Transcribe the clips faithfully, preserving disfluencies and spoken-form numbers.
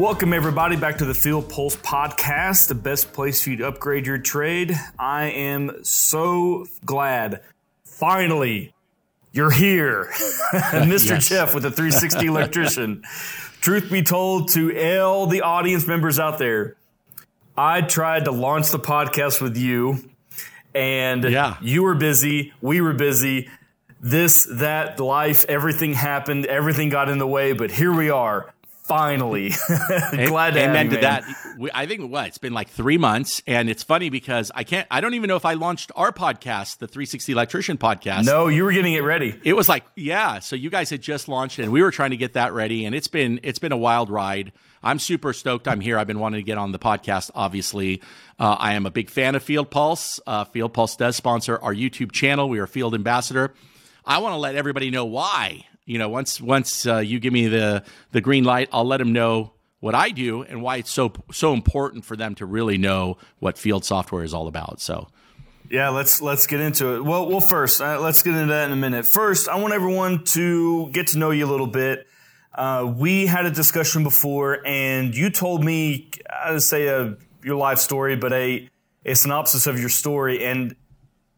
Welcome everybody back to the Field Pulse podcast, the best place for you to upgrade your trade. I am so glad, finally, you're here. Mister Yes. Jeff with the three sixty electrician. Truth be told, to all the audience members out there, I tried to launch the podcast with you, and yeah. you were busy, we were busy, this, that, life, everything happened, everything got in the way, but here we are. Finally, glad to amen have you, to man. That. We, I think what it's been like three months, and it's funny because I can't. I don't even know if I launched our podcast, the three sixty Electrician podcast. No, you were getting it ready. It was like, yeah. So you guys had just launched, and we were trying to get that ready, and it's been it's been a wild ride. I'm super stoked I'm here. I've been wanting to get on the podcast, obviously. Uh, I am a big fan of Field Pulse. Uh, Field Pulse does sponsor our YouTube channel. We are Field Ambassador. I want to let everybody know why. You know, once once uh, you give me the the green light, I'll let them know what I do and why it's so so important for them to really know what Field Software is all about. So, yeah, let's let's get into it. Well, well, first, uh, let's get into that in a minute. First, I want everyone to get to know you a little bit. Uh, we had a discussion before, and you told me, I would say a, your life story, but a a synopsis of your story, and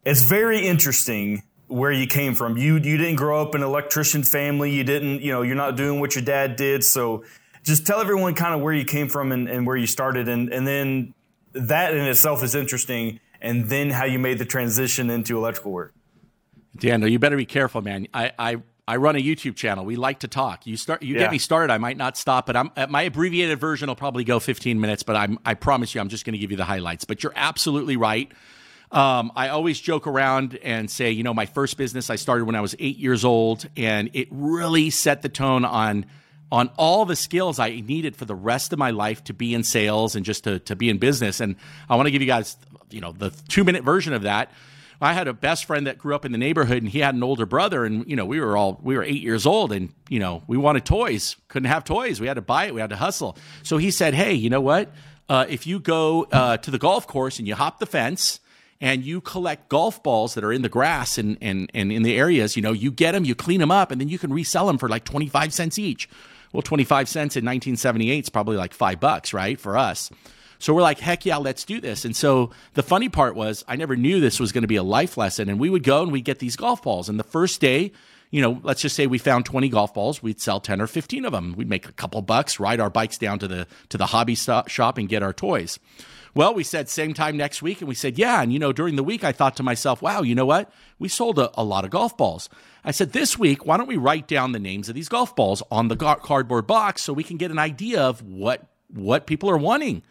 it's very interesting. Where you came from. You you didn't grow up in an electrician family. You didn't, you know, you're not doing what your dad did. So just tell everyone kind of where you came from and, and where you started. And, and then that in itself is interesting. And then how you made the transition into electrical work. Daniel, you better be careful, man. I, I, I run a YouTube channel. We like to talk. You start, you yeah. get me started. I might not stop, but I'm my abbreviated version will probably go fifteen minutes, but I'm, I promise you, I'm just going to give you the highlights, but you're absolutely right. Um, I always joke around and say, you know, my first business I started when I was eight years old, and it really set the tone on on all the skills I needed for the rest of my life to be in sales and just to to be in business. And I want to give you guys, you know, the two minute version of that. I had a best friend that grew up in the neighborhood, and he had an older brother, and you know, we were all we were eight years old, and you know, we wanted toys, couldn't have toys, we had to buy it, we had to hustle. So he said, hey, you know what? Uh, if you go uh, to the golf course and you hop the fence. And you collect golf balls that are in the grass and, and and in the areas, you know, you get them, you clean them up, and then you can resell them for like twenty-five cents each. Well, twenty-five cents in nineteen seventy-eight is probably like five bucks, right, for us. So we're like, heck yeah, let's do this. And so the funny part was I never knew this was going to be a life lesson. And we would go and we'd get these golf balls. And the first day, you know, let's just say we found twenty golf balls. We'd sell ten or fifteen of them. We'd make a couple bucks, ride our bikes down to the to the hobby shop and get our toys. Well, we said same time next week, and we said, yeah, and, you know, during the week, I thought to myself, wow, you know what? We sold a, a lot of golf balls. I said, this week, why don't we write down the names of these golf balls on the cardboard box so we can get an idea of what what people are wanting?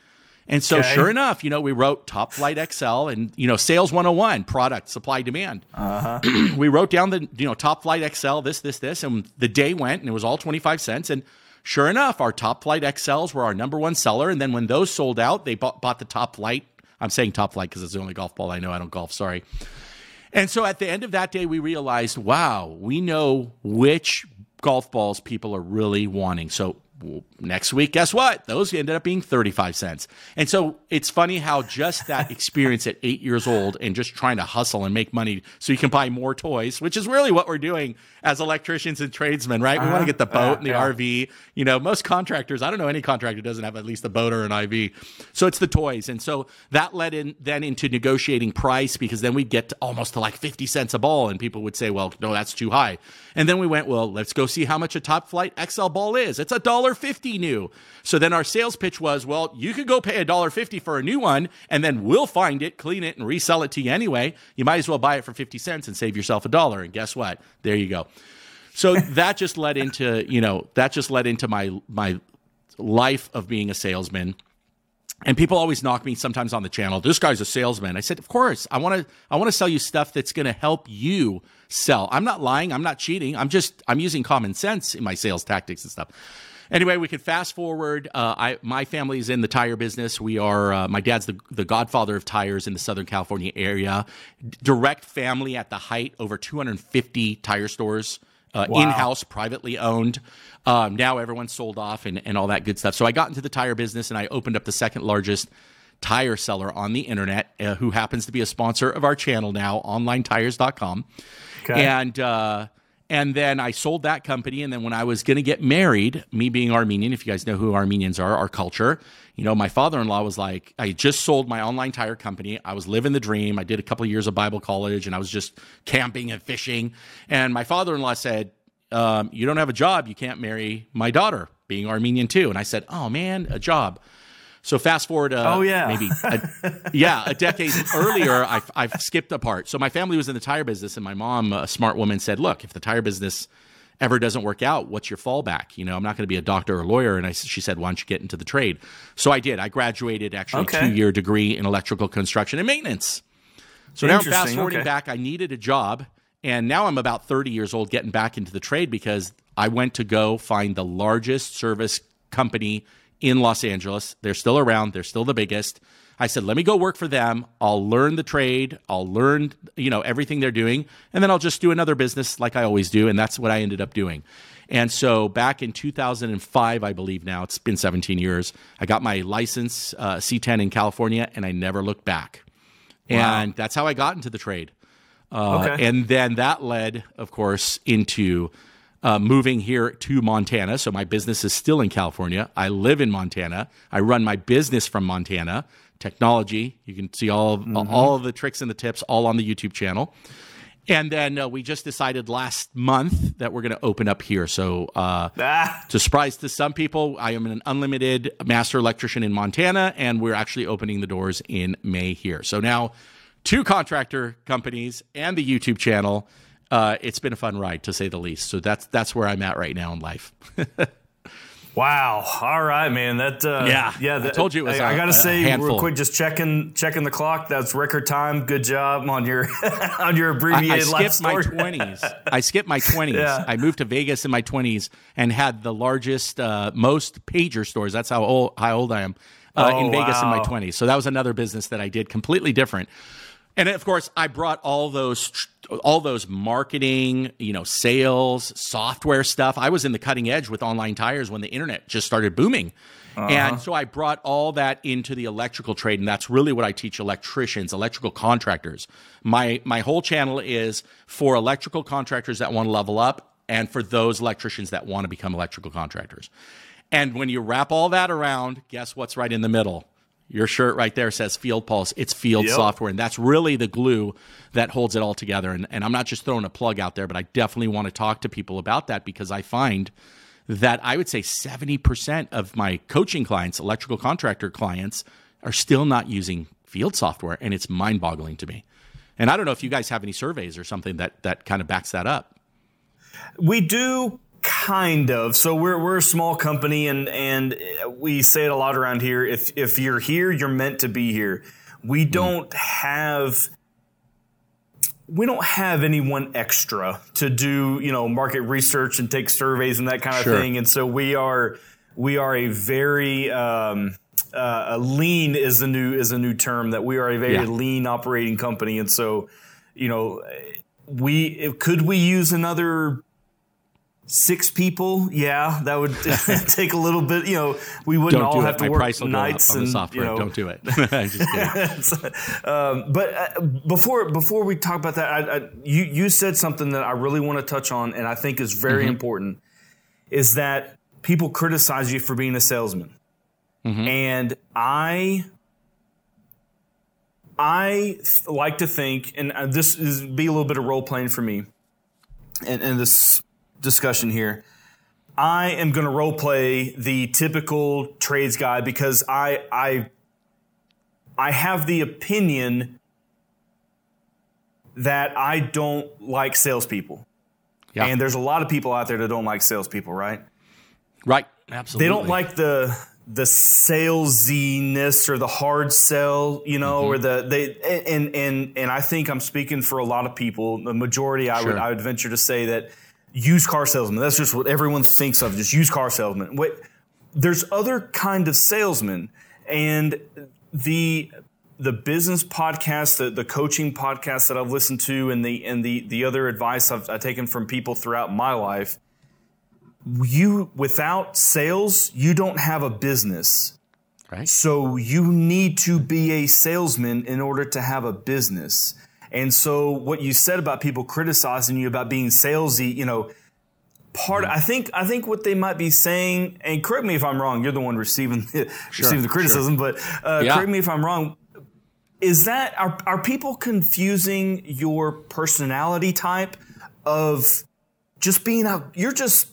And so okay. sure enough, you know, we wrote Top Flight X L and, you know, Sales one oh one, product, supply, demand. Uh-huh. We wrote down the, you know, Top Flight X L, this, this, this, and the day went, and it was all twenty-five cents, and sure enough, our Top Flight X Ls were our number one seller. And then when those sold out, they bought, bought the Top Flight. I'm saying Top Flight because it's the only golf ball I know. I don't golf, sorry. And so at the end of that day, we realized, wow, we know which golf balls people are really wanting. So next week, guess what? Those ended up being thirty-five cents. And so it's funny how just that experience at eight years old and just trying to hustle and make money so you can buy more toys, which is really what we're doing as electricians and tradesmen, right? We uh-huh. want to get the boat uh, and the yeah. R V. You know, most contractors, I don't know any contractor doesn't have at least a boat or an I V. So it's the toys. And so that led in then into negotiating price because then we'd get to almost to like fifty cents a ball and people would say, well, no, that's too high. And then we went, well, let's go see how much a Top Flight X L ball is. It's a dollar. fifty new. So then our sales pitch was, well, you could go pay one dollar fifty for a new one, and then we'll find it, clean it, and resell it to you anyway. You might as well buy it for fifty cents and save yourself a dollar. And guess what? There you go. So that just led into, you know, that just led into my my life of being a salesman. And people always knock me sometimes on the channel. This guy's a salesman. I said, of course, I want to I want to sell you stuff that's going to help you sell. I'm not lying. I'm not cheating. I'm just I'm using common sense in my sales tactics and stuff. Anyway, we could fast forward. Uh, I, my family is in the tire business. We are, uh, my dad's the, the godfather of tires in the Southern California area. D- direct family at the height, over two hundred fifty tire stores, uh, wow. in-house, privately owned. Um, now everyone's sold off and, and all that good stuff. So I got into the tire business and I opened up the second largest tire seller on the internet, uh, who happens to be a sponsor of our channel now, Online Tires dot com. Okay. And, uh, And then I sold that company. And then when I was going to get married, me being Armenian, if you guys know who Armenians are, our culture, you know, my father-in-law was like, I just sold my online tire company. I was living the dream. I did a couple of years of Bible college and I was just camping and fishing. And my father-in-law said, um, you don't have a job. You can't marry my daughter, being Armenian too. And I said, oh man, a job. So fast forward, uh, oh, yeah. maybe, a, yeah, a decade earlier, I, I've skipped a part. So my family was in the tire business, and my mom, a smart woman, said, "Look, if the tire business ever doesn't work out, what's your fallback? You know, I'm not going to be a doctor or a lawyer." And I, she said, "Why don't you get into the trade?" So I did. I graduated actually okay. a two-year degree in electrical construction and maintenance. So now I'm fast forwarding okay. back. I needed a job, and now I'm about thirty years old, getting back into the trade because I went to go find the largest service company in Los Angeles. They're still around. They're still the biggest. I said, let me go work for them. I'll learn the trade. I'll learn, you know, everything they're doing. And then I'll just do another business like I always do. And that's what I ended up doing. And so back in two thousand five, I believe now, it's been seventeen years, I got my license, uh, C ten in California, and I never looked back. Wow. And that's how I got into the trade. Uh, okay. And then that led, of course, into Uh, moving here to Montana. So my business is still in California. I live in Montana. I run my business from Montana. Technology. You can see all of, mm-hmm. all of the tricks and the tips all on the YouTube channel. And then uh, we just decided last month that we're going to open up here. So uh, ah. to surprise to some people, I am an unlimited master electrician in Montana, and we're actually opening the doors in May here. So now two contractor companies and the YouTube channel. Uh, it's been a fun ride, to say the least. So that's that's where I'm at right now in life. Wow! All right, man. That uh, yeah, yeah. That, I told you it was. I, a, I gotta a say, handful. Real quick, just checking checking the clock. That's record time. Good job on your on your abbreviated life. I, I skipped life story. my twenties. I skipped my twenties. Yeah. I moved to Vegas in my twenties and had the largest, uh, most pager stores. That's how old how old I am uh, oh, in Vegas wow. in my twenties. So that was another business that I did completely different. And of course, I brought all those, all those marketing, you know, sales, software stuff. I was in the cutting edge with Online Tires when the internet just started booming. Uh-huh. And so I brought all that into the electrical trade. And that's really what I teach electricians, electrical contractors. My, my whole channel is for electrical contractors that want to level up and for those electricians that want to become electrical contractors. And when you wrap all that around, guess what's right in the middle? Your shirt right there says Field Pulse. It's Field yep. Software, and that's really the glue that holds it all together. And, and I'm not just throwing a plug out there, but I definitely want to talk to people about that because I find that I would say seventy percent of my coaching clients, electrical contractor clients, are still not using Field Software, and it's mind-boggling to me. And I don't know if you guys have any surveys or something that that kind of backs that up. We do. Kind of. So we're we're a small company, and and we say it a lot around here. If if you're here, you're meant to be here. We don't have we don't have anyone extra to do, you know, market research and take surveys and that kind of sure. thing. And so we are we are a very um, uh, lean is the new is a new term that we are a very yeah. lean operating company. And so, you know, we could we use another. Six people, yeah, that would take a little bit. You know, we wouldn't all have to work nights and software. Don't do it. um, but uh, before before we talk about that, I, I, you you said something that I really want to touch on, and I think is very mm-hmm. important. Is that people criticize you for being a salesman, mm-hmm. and I I th- like to think, and this is be a little bit of role playing for me, and and this. Discussion here. I am going to role play the typical trades guy because I I I have the opinion that I don't like salespeople, yeah. and there's a lot of people out there that don't like salespeople, right? Right, absolutely. They don't like the the salesiness or the hard sell, you know, mm-hmm. or the they and and and I think I'm speaking for a lot of people. The majority, I sure. would I would venture to say that. Used car salesman. That's just what everyone thinks of, just used car salesman. Wait, there's other kind of salesmen. And the the business podcast, the, the coaching podcast that I've listened to, and the and the the other advice I've, I've taken from people throughout my life, you without sales, you don't have a business. Right. So you need to be a salesman in order to have a business. And so what you said about people criticizing you about being salesy, you know, part, yeah. I think, I think what they might be saying, and correct me if I'm wrong, you're the one receiving the, sure, receiving the criticism, sure. but uh, yeah. correct me if I'm wrong. Is that, are, are people confusing your personality type of just being out? You're just,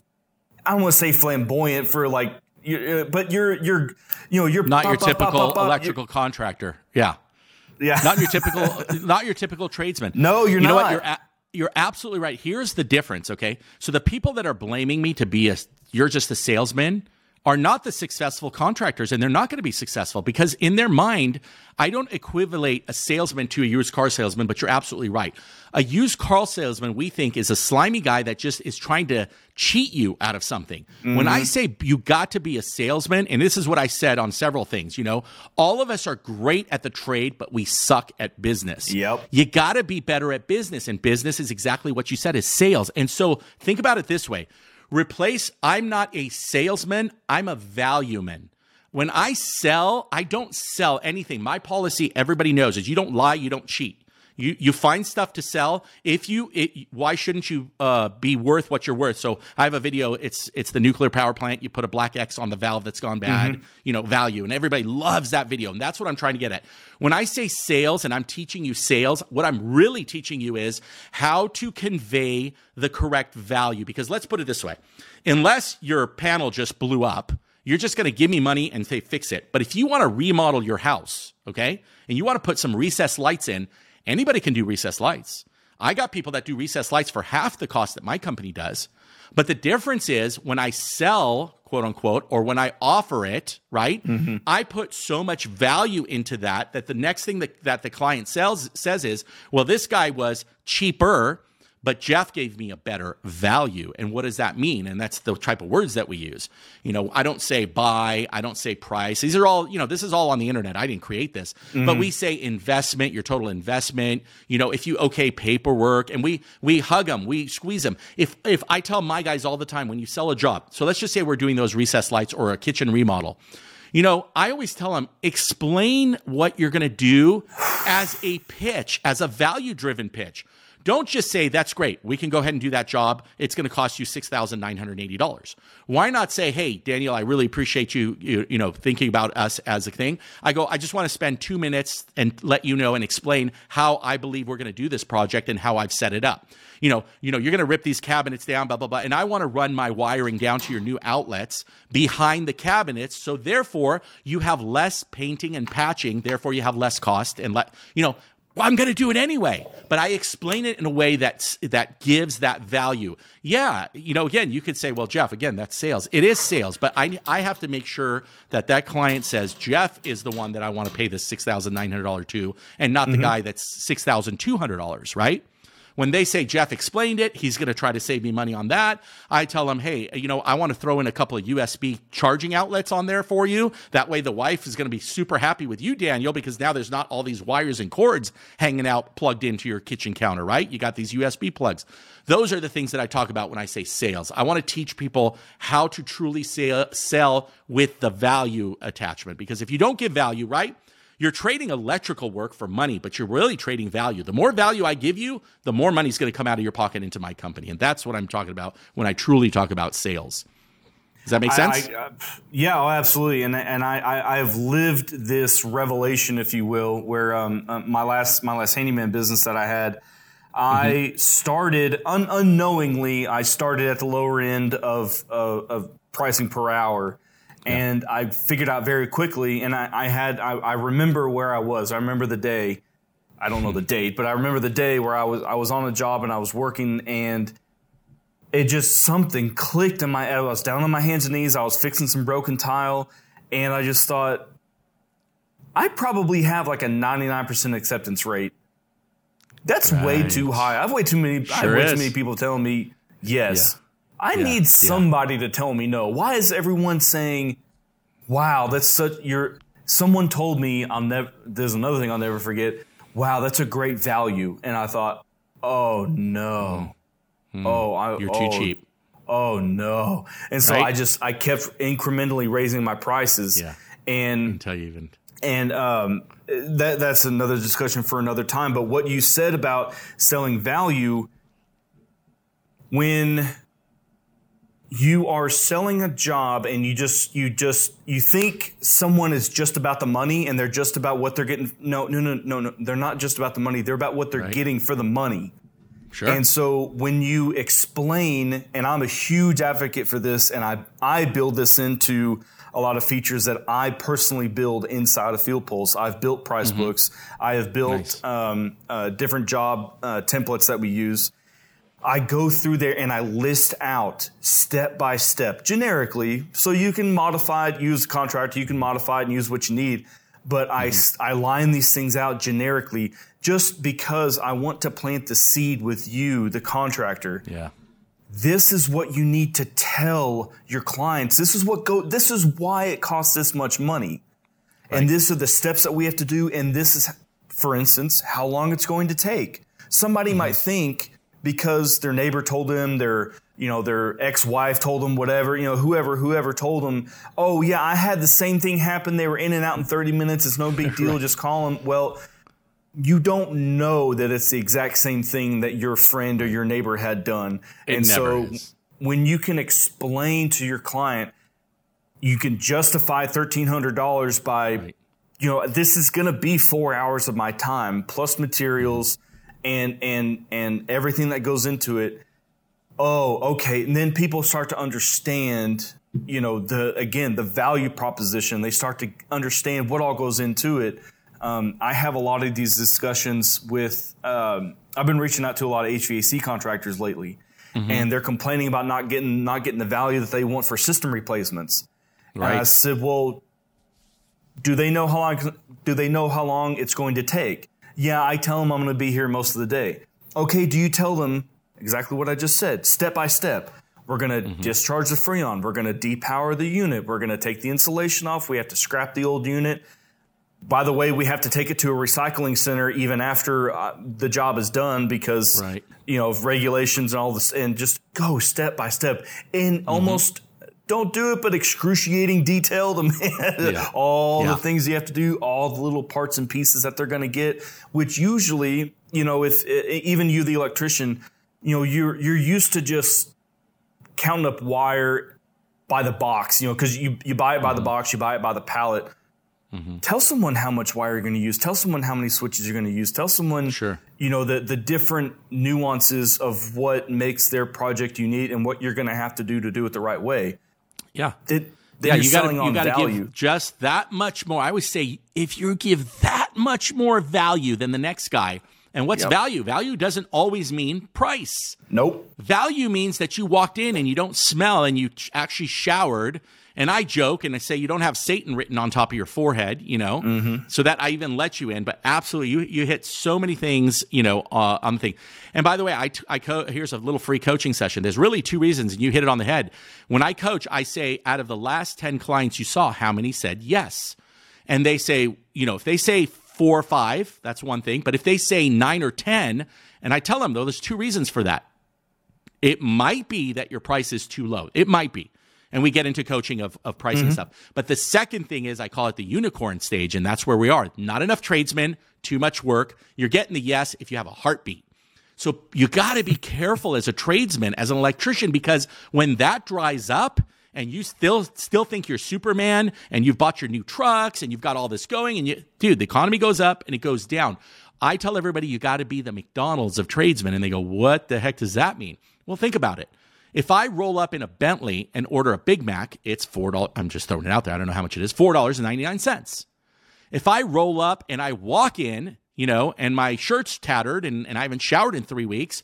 I don't want to say flamboyant for like, you're, but you're, you're, you know, you're not pop, your typical pop, pop, pop, electrical you're, contractor. Yeah. Yeah. Not your typical, not your typical tradesman. No, you're you not. Know what? You're, a, you're absolutely right. Here's the difference. Okay. So the people that are blaming me to be a, you're just a salesman are not the successful contractors, and they're not going to be successful because in their mind, I don't equivalate a salesman to a used car salesman, but you're absolutely right. A used car salesman, we think, is a slimy guy that just is trying to cheat you out of something. Mm-hmm. When I say you got to be a salesman, and this is what I said on several things, you know, all of us are great at the trade, but we suck at business. Yep. You got to be better at business, and business is exactly what you said, is sales. And so think about it this way. Replace, I'm not a salesman, I'm a valueman. When I sell, I don't sell anything. My policy, everybody knows, is you don't lie, you don't cheat. You you find stuff to sell. If you, it, why shouldn't you uh, be worth what you're worth? So I have a video. It's it's the nuclear power plant. You put a black X on the valve that's gone bad. Mm-hmm. You know, value, and everybody loves that video. And that's what I'm trying to get at. When I say sales, and I'm teaching you sales, what I'm really teaching you is how to convey the correct value. Because let's put it this way: unless your panel just blew up, you're just going to give me money and say fix it. But if you want to remodel your house, okay, and you want to put some recessed lights in. Anybody can do recessed lights. I got people that do recessed lights for half the cost that my company does. But the difference is when I sell, quote unquote, or when I offer it, right? Mm-hmm. I put so much value into that that the next thing that, that the client sells says is, well, this guy was cheaper, but Jeff gave me a better value. And what does that mean? And that's the type of words that we use. You know, I don't say buy. I don't say price. These are all, you know, this is all on the internet. I didn't create this. Mm-hmm. But we say investment, your total investment. You know, if you okay paperwork. And we we hug them. We squeeze them. If, if I tell my guys all the time, when you sell a job, so let's just say we're doing those recessed lights or a kitchen remodel. You know, I always tell them, explain what you're going to do as a pitch, as a value-driven pitch. Don't just say, that's great. We can go ahead and do that job. It's going to cost you six thousand nine hundred eighty dollars. Why not say, hey, Daniel, I really appreciate you, you, you know, thinking about us as a thing. I go, I just want to spend two minutes and let you know and explain how I believe we're going to do this project and how I've set it up. You know, you know, you're going to rip these cabinets down, blah, blah, blah. And I want to run my wiring down to your new outlets behind the cabinets. So therefore you have less painting and patching. Therefore you have less cost and let, you know, well, I'm going to do it anyway, but I explain it in a way that that gives that value. Yeah, you know, again, you could say, well, Jeff, again, that's sales. It is sales, but I I have to make sure that that client says Jeff is the one that I want to pay this six thousand nine hundred dollars to, and not mm-hmm. the guy that's six thousand two hundred dollars, right? When they say Jeff explained it, he's going to try to save me money on that. I tell him, hey, you know, I want to throw in a couple of U S B charging outlets on there for you. That way the wife is going to be super happy with you, Daniel, because now there's not all these wires and cords hanging out plugged into your kitchen counter, right? You got these U S B plugs. Those are the things that I talk about when I say sales. I want to teach people how to truly sell with the value attachment, because if you don't give value, right? You're trading electrical work for money, but you're really trading value. The more value I give you, the more money's going to come out of your pocket into my company. And that's what I'm talking about when I truly talk about sales. Does that make sense? I, I, uh, yeah, oh, absolutely. And and I, I, I've lived this revelation, if you will, where um, uh, my last my last handyman business that I had, I mm-hmm. started un- unknowingly. I started at the lower end of uh, of pricing per hour. And I figured out very quickly, and I, I had, I, I remember where I was. I remember the day, I don't know the date, but I remember the day where I was, I was on a job and I was working, and it just, something clicked in my head. I was down on my hands and knees. I was fixing some broken tile, and I just thought, I probably have like a ninety-nine percent acceptance rate. That's right. Way too high. I've way too many, sure I have way is. too many people telling me yes. Yeah. I yeah, need somebody yeah. to tell me no. Why is everyone saying, wow, that's such your someone told me I'll never there's another thing I'll never forget. Wow, that's a great value. And I thought, oh no. Mm. Oh, I, you're oh, too cheap. Oh no. And so right? I just I kept incrementally raising my prices. Yeah. And until you even and um that that's another discussion for another time. But what you said about selling value, when you are selling a job and you just you just you think someone is just about the money and they're just about what they're getting. No, no, no, no, no. They're not just about the money. They're about what they're right. getting for the money. Sure. And so when you explain, and I'm a huge advocate for this, and I, I build this into a lot of features that I personally build inside of Field Pulse. I've built price mm-hmm. books. I have built nice. um, uh, different job uh, templates that we use. I go through there and I list out step by step generically. So you can modify it, use contract, you can modify it and use what you need. But mm-hmm. I, I line these things out generically just because I want to plant the seed with you, the contractor. Yeah. This is what you need to tell your clients. This is what go. This is why it costs this much money. Right. And this are the steps that we have to do. And this is, for instance, how long it's going to take. Somebody mm-hmm. might think because their neighbor told them, their you know their ex-wife told them, whatever, you know, whoever, whoever told them, oh, yeah, I had the same thing happen. They were in and out in thirty minutes. It's no big deal. Right. Just call them. Well, you don't know that it's the exact same thing that your friend or your neighbor had done. It and never so is. When you can explain to your client, you can justify thirteen hundred dollars by, right. you know, this is going to be four hours of my time plus materials mm-hmm. and, and, and everything that goes into it. Oh, okay. And then people start to understand, you know, the, again, the value proposition. They start to understand what all goes into it. Um, I have a lot of these discussions with, um, I've been reaching out to a lot of H V A C contractors lately, mm-hmm. and they're complaining about not getting, not getting the value that they want for system replacements. Right. And I said, well, do they know how long, do they know how long it's going to take? Yeah. I tell them I'm going to be here most of the day. Okay. Do you tell them exactly what I just said? Step by step, we're going to mm-hmm. discharge the Freon. We're going to depower the unit. We're going to take the insulation off. We have to scrap the old unit. By the way, we have to take it to a recycling center even after uh, the job is done because, right. you know, of regulations and all this, and just go step by step in mm-hmm. almost don't do it, but excruciating detail. The yeah. all yeah. the things you have to do, all the little parts and pieces that they're going to get, which usually, you know, if even you, the electrician, you know, you're, you're used to just counting up wire by the box, you know, because you, you buy it by mm-hmm. the box, you buy it by the pallet. Mm-hmm. Tell someone how much wire you're going to use. Tell someone how many switches you're going to use. Tell someone, sure. you know, the, the different nuances of what makes their project unique and what you're going to have to do to do it the right way. Yeah. That, that yeah, you're you gotta, selling you on gotta value. Give just that much more. I always say, if you give that much more value than the next guy, and what's yep. value? Value doesn't always mean price. Nope. Value means that you walked in and you don't smell and you actually showered. And I joke and I say, you don't have Satan written on top of your forehead, you know, mm-hmm. so that I even let you in. But absolutely, you you hit so many things, you know, uh, on the thing. And by the way, I, t- I co- here's a little free coaching session. There's really two reasons, and you hit it on the head. When I coach, I say, out of the last ten clients you saw, how many said yes? And they say, you know, if they say four or five, that's one thing. But if they say nine or ten, and I tell them, though, there's two reasons for that. It might be that your price is too low. It might be. And we get into coaching of, of pricing mm-hmm. stuff. But the second thing is I call it the unicorn stage, and that's where we are. Not enough tradesmen, too much work. You're getting the yes if you have a heartbeat. So you got to be careful as a tradesman, as an electrician, because when that dries up and you still still think you're Superman and you've bought your new trucks and you've got all this going, and you, dude, the economy goes up and it goes down. I tell everybody you got to be the McDonald's of tradesmen, and they go, what the heck does that mean? Well, think about it. If I roll up in a Bentley and order a Big Mac, it's four dollars. I'm just throwing it out there. I don't know how much it is. four dollars and ninety-nine cents. If I roll up and I walk in, you know, and my shirt's tattered and, and I haven't showered in three weeks,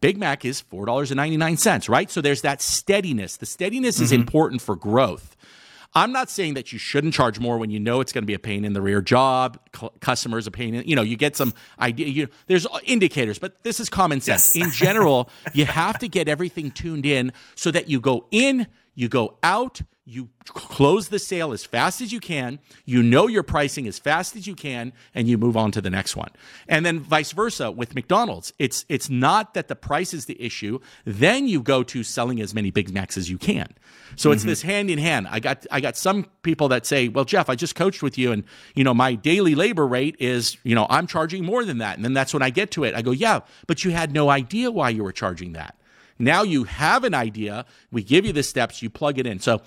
Big Mac is four dollars and ninety-nine cents, right? So there's that steadiness. The steadiness mm-hmm. is important for growth. I'm not saying that you shouldn't charge more when you know it's going to be a pain in the rear job. C- customers a pain in, you know, you get some idea. You, there's indicators, but this is common sense. Yes. In general, you have to get everything tuned in so that you go in, you go out, you close the sale as fast as you can, you know your pricing as fast as you can, and you move on to the next one. And then vice versa with McDonald's. It's it's not that the price is the issue. Then you go to selling as many Big Macs as you can. So it's mm-hmm. this hand in hand. I got I got some people that say, well, Jeff, I just coached with you, and you know my daily labor rate is, you know, I'm charging more than that. And then that's when I get to it. I go, yeah, but you had no idea why you were charging that. Now you have an idea. We give you the steps. You plug it in. So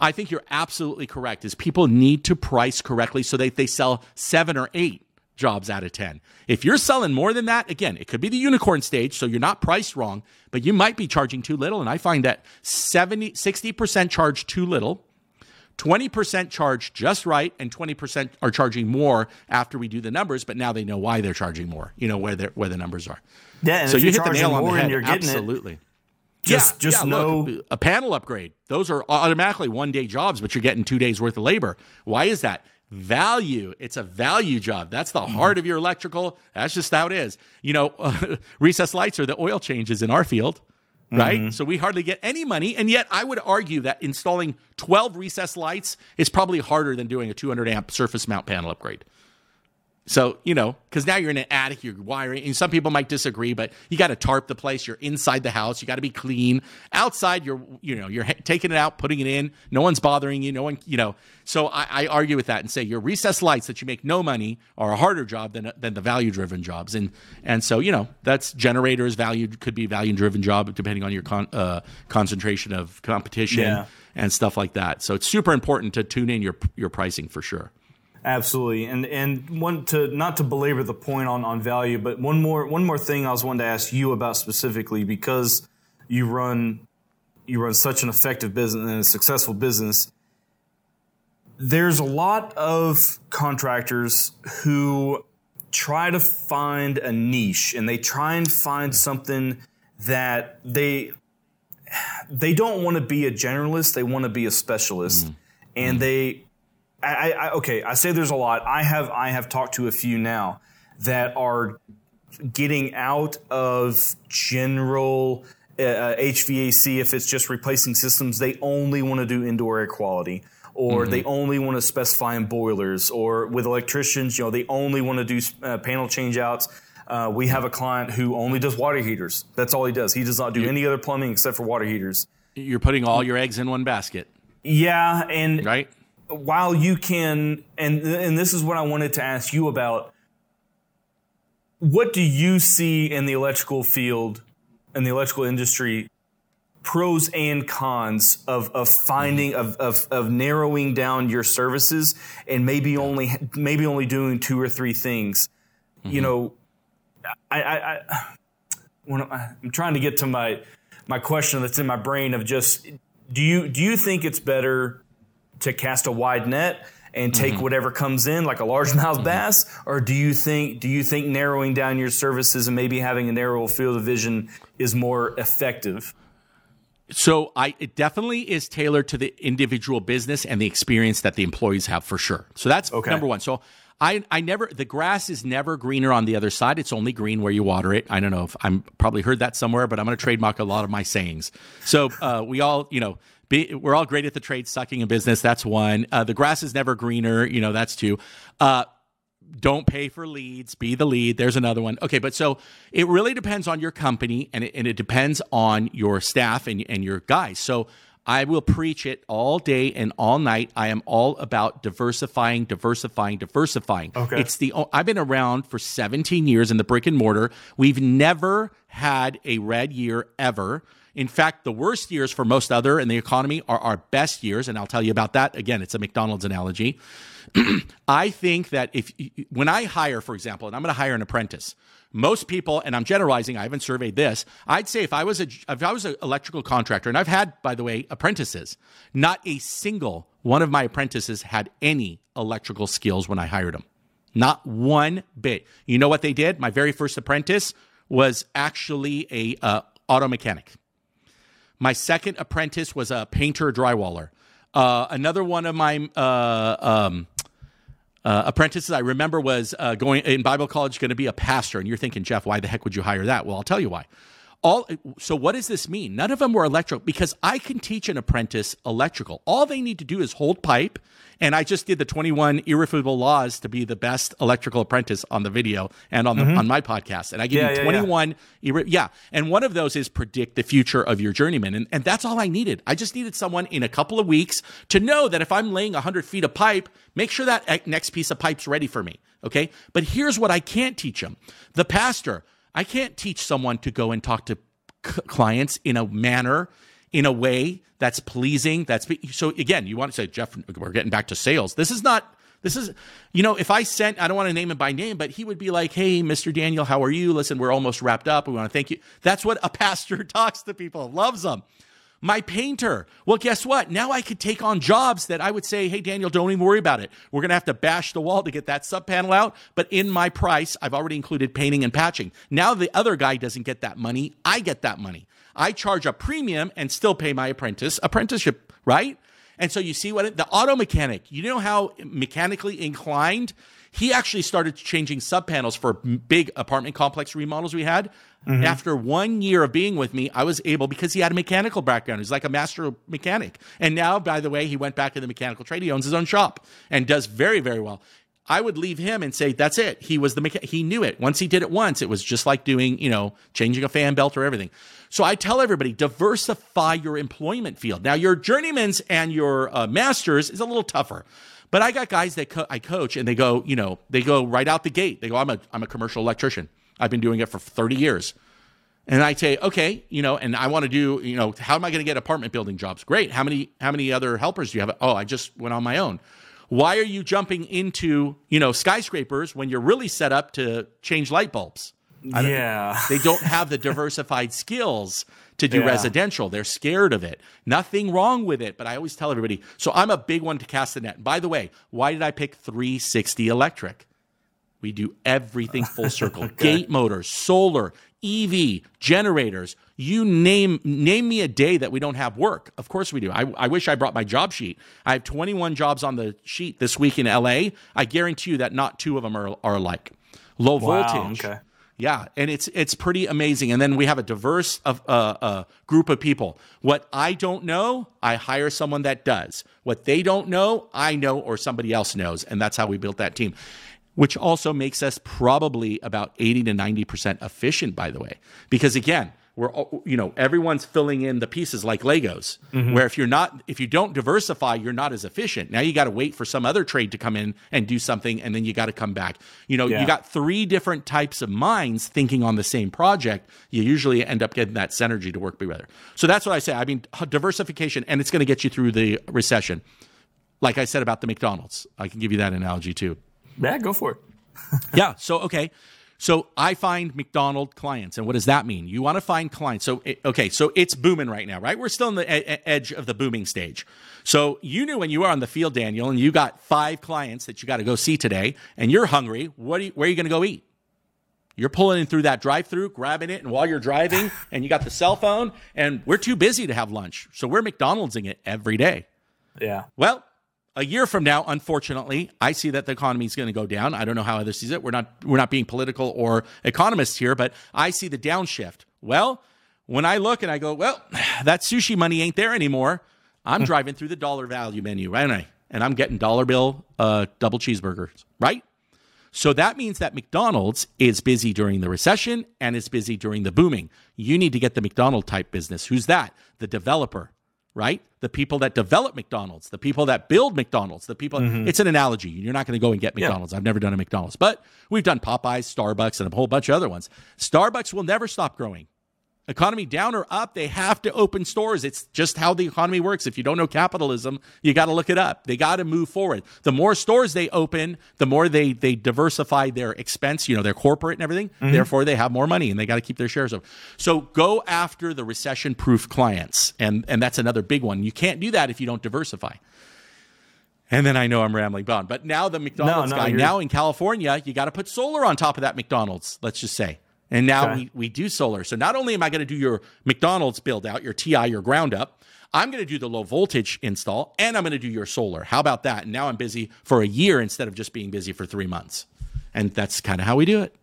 I think you're absolutely correct, is people need to price correctly so that they sell seven or eight jobs out of ten. If you're selling more than that, again, it could be the unicorn stage, so you're not priced wrong, but you might be charging too little. And I find that seventy, sixty percent charge too little, twenty percent charge just right, and twenty percent are charging more after we do the numbers, but now they know why they're charging more, you know, where, where the numbers are. Yeah, and so you hit the nail on the head. Absolutely. It. Just, yeah, just yeah, know look, a panel upgrade. Those are automatically one day jobs, but you're getting two days worth of labor. Why is that? Value. It's a value job. That's the heart of your electrical. That's just how it is. You know, uh, recessed lights or the oil changes in our field, right? Mm-hmm. So we hardly get any money. And yet I would argue that installing twelve recessed lights is probably harder than doing a two hundred amp surface mount panel upgrade. So, you know, because now you're in an attic, you're wiring, and some people might disagree, but you got to tarp the place. You're inside the house. You got to be clean. Outside, you're, you know, you're taking it out, putting it in. No one's bothering you. No one, you know. So I, I argue with that and say your recessed lights that you make no money are a harder job than than the value-driven jobs. And and so, you know, that's generators, value, could be value-driven job depending on your con, uh, concentration of competition yeah. and stuff like that. So it's super important to tune in your your pricing for sure. Absolutely. And and one to not to belabor the point on, on value, but one more one more thing I was wanting to ask you about specifically, because you run you run such an effective business and a successful business. There's a lot of contractors who try to find a niche, and they try and find something that they they don't want to be a generalist, they want to be a specialist. Mm. And mm. they I, I, okay, I say there's a lot. I have I have talked to a few now that are getting out of general uh, H V A C. If it's just replacing systems, they only want to do indoor air quality, or mm-hmm. they only want to specify in boilers. Or with electricians, you know, they only want to do uh, panel changeouts. Uh, we have a client who only does water heaters. That's all he does. He does not do any other plumbing except for water heaters. You're putting all your eggs in one basket. Yeah, and right. While you can, and and this is what I wanted to ask you about, what do you see in the electrical field, in the electrical industry, pros and cons of, of finding, of, of of narrowing down your services and maybe only maybe only doing two or three things? Mm-hmm. You know, I, I, I when I'm trying to get to my my question that's in my brain of just, do you do you think it's better to cast a wide net and take mm-hmm. whatever comes in, like a largemouth mm-hmm. bass, or do you think do you think narrowing down your services and maybe having a narrow field of vision is more effective? So I, it definitely is tailored to the individual business and the experience that the employees have for sure. So that's okay. Number one. So I, I never, the grass is never greener on the other side. It's only green where you water it. I don't know if I'm probably heard that somewhere, but I'm going to trademark a lot of my sayings. So uh, we all, you know, be, we're all great at the trade sucking in business. That's one. Uh, the grass is never greener. You know, that's two. Uh, don't pay for leads. Be the lead. There's another one. Okay. But so it really depends on your company, and it, and it depends on your staff and, and your guys. So I will preach it all day and all night. I am all about diversifying, diversifying, diversifying. Okay. It's the I've been around for seventeen years in the brick and mortar. We've never had a red year ever. In fact, the worst years for most other in the economy are our best years, and I'll tell you about that. Again, it's a McDonald's analogy. I think that if when I hire, for example, and I'm going to hire an apprentice, most people, and I'm generalizing, I haven't surveyed this, I'd say if I was a if I was an electrical contractor, and I've had, by the way, apprentices, not a single one of my apprentices had any electrical skills when I hired them. Not one bit. You know what they did? My very first apprentice was actually a uh, auto mechanic. My second apprentice was a painter drywaller. Uh, another one of my uh, um, uh, apprentices I remember was uh, going in Bible college, going to be a pastor. And you're thinking, Jeff, why the heck would you hire that? Well, I'll tell you why. All so what does this mean? None of them were electrical, because I can teach an apprentice electrical. All they need to do is hold pipe, and I just did the twenty-one irrefutable laws to be the best electrical apprentice on the video and on the, mm-hmm. on my podcast. And I give yeah, you yeah, twenty-one yeah. Ir- yeah. And one of those is predict the future of your journeyman, and and that's all I needed. I just needed someone in a couple of weeks to know that if I'm laying one hundred feet of pipe, make sure that next piece of pipe's ready for me, okay? But here's what I can't teach them. The pastor, I can't teach someone to go and talk to c- clients in a manner, in a way that's pleasing. That's so again, you want to say, Jeff, we're getting back to sales. This is not, this is, you know, if I sent, I don't want to name him by name, but he would be like, hey, Mister Daniel, how are you? Listen, we're almost wrapped up. We want to thank you. That's what a pastor talks to people, loves them. My painter. Well, guess what? Now I could take on jobs that I would say, hey, Daniel, don't even worry about it. We're going to have to bash the wall to get that sub panel out. But in my price, I've already included painting and patching. Now the other guy doesn't get that money. I get that money. I charge a premium and still pay my apprentice apprenticeship, right? And so you see what it, the auto mechanic, you know how mechanically inclined he actually started changing sub panels for big apartment complex remodels we had. Mm-hmm. After one year of being with me, I was able, because he had a mechanical background. He's like a master mechanic. And now, by the way, he went back to the mechanical trade. He owns his own shop and does very, very well. I would leave him and say, that's it. He was the mecha- he knew it. Once he did it once, it was just like doing, you know, changing a fan belt or everything. So I tell everybody, diversify your employment field. Now, your journeyman's and your uh, master's is a little tougher. But I got guys that co- I coach, and they go, you know, they go right out the gate. They go, I'm a, I'm a commercial electrician. I've been doing it for thirty years. And I say, okay, you know, and I want to do, you know, how am I going to get apartment building jobs? Great. How many, how many other helpers do you have? Oh, I just went on my own. Why are you jumping into, you know, skyscrapers when you're really set up to change light bulbs? I don't, yeah. They don't have the diversified skills to do yeah. residential. They're scared of it. Nothing wrong with it, but I always tell everybody, so I'm a big one to cast the net. By the way, why did I pick three sixty Electric? We do everything full circle. Okay. Gate motors, solar, E V, generators. You name name me a day that we don't have work. Of course we do. I, I wish I brought my job sheet. I have twenty-one jobs on the sheet this week in L A. I guarantee you that not two of them are, are alike. Low wow, voltage. Okay. Yeah, and it's it's pretty amazing. And then we have a diverse of, uh, uh, group of people. What I don't know, I hire someone that does. What they don't know, I know or somebody else knows. And that's how we built that team, which also makes us probably about eighty to ninety percent efficient, by the way. Because again, we're, you know, everyone's filling in the pieces like Legos, mm-hmm. where if you're not, if you don't diversify, you're not as efficient. Now you got to wait for some other trade to come in and do something, and then you got to come back. You know, yeah. you got three different types of minds thinking on the same project. You usually end up getting that synergy to work together. So that's what I say. I mean, diversification, and it's going to get you through the recession. Like I said about the McDonald's, I can give you that analogy too. Yeah, go for it. yeah. So, okay. So I find McDonald's clients, and what does that mean? You want to find clients. So, it, okay, so it's booming right now, right? We're still on the ed- edge of the booming stage. So you knew when you were on the field, Daniel, and you got five clients that you got to go see today, and you're hungry. What? Are you, where are you going to go eat? You're pulling in through that drive-through, grabbing it, and while you're driving, and you got the cell phone, and we're too busy to have lunch, so we're McDonald'sing it every day. Yeah. Well, a year from now, unfortunately, I see that the economy is going to go down. I don't know how others sees it. We're not we're not being political or economists here, but I see the downshift. Well, when I look and I go, well, that sushi money ain't there anymore. I'm driving through the dollar value menu, right? And, I, and I'm getting dollar bill uh, double cheeseburgers, right? So that means that McDonald's is busy during the recession and is busy during the booming. You need to get the McDonald's type business. Who's that? The developer. Right? The people that develop McDonald's, the people that build McDonald's, the people, mm-hmm. it's an analogy. You're not going to go and get McDonald's. Yeah. I've never done a McDonald's, but we've done Popeyes, Starbucks, and a whole bunch of other ones. Starbucks will never stop growing. Economy down or up, they have to open stores. It's just how the economy works. If you don't know capitalism, you got to look it up. They got to move forward. The more stores they open, the more they they diversify their expense, you know, their corporate and everything. Mm-hmm. Therefore, they have more money and they got to keep their shares up. So go after the recession-proof clients. And, and that's another big one. You can't do that if you don't diversify. And then I know I'm rambling on. But now the McDonald's no, no, guy, you're... now in California, you got to put solar on top of that McDonald's, let's just say. And now okay. we, we do solar. So not only am I going to do your McDonald's build out, your T I, your ground up, I'm going to do the low voltage install and I'm going to do your solar. How about that? And now I'm busy for a year instead of just being busy for three months. And that's kind of how we do it.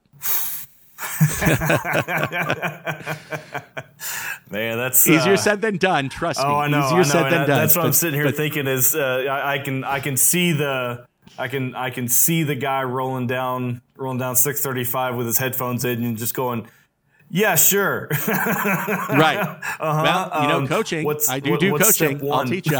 Man, that's easier uh, said than done. Trust oh, me. Oh, I know. Easier I know. said than I, done. That's what but, I'm sitting here but, thinking is uh, I, I can I can see the I can I can see the guy rolling down rolling down six thirty-five with his headphones in and just going, yeah, sure. Right. Uh-huh. Well, you know, um, coaching. I do do coaching. I'll teach you.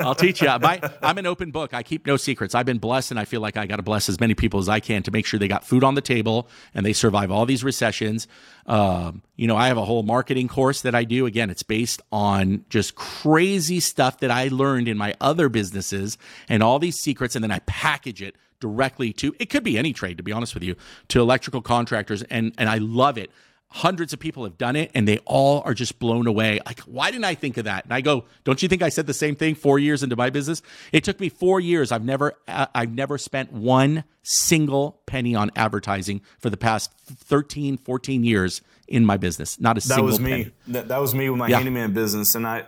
I'll teach you. I'm an open book. I keep no secrets. I've been blessed, and I feel like I got to bless as many people as I can to make sure they got food on the table and they survive all these recessions. Um, you know, I have a whole marketing course that I do. Again, it's based on just crazy stuff that I learned in my other businesses and all these secrets, and then I package it directly to, it could be any trade, to be honest with you, to electrical contractors, and and I love it. Hundreds of people have done it, and they all are just blown away. Like, why didn't I think of that? And I go, don't you think I said the same thing four years into my business? It took me four years. I've never, uh, I've never spent one single penny on advertising for the past thirteen, fourteen years in my business. Not a that single was me. penny. That, that was me with my yeah. handyman business. And I,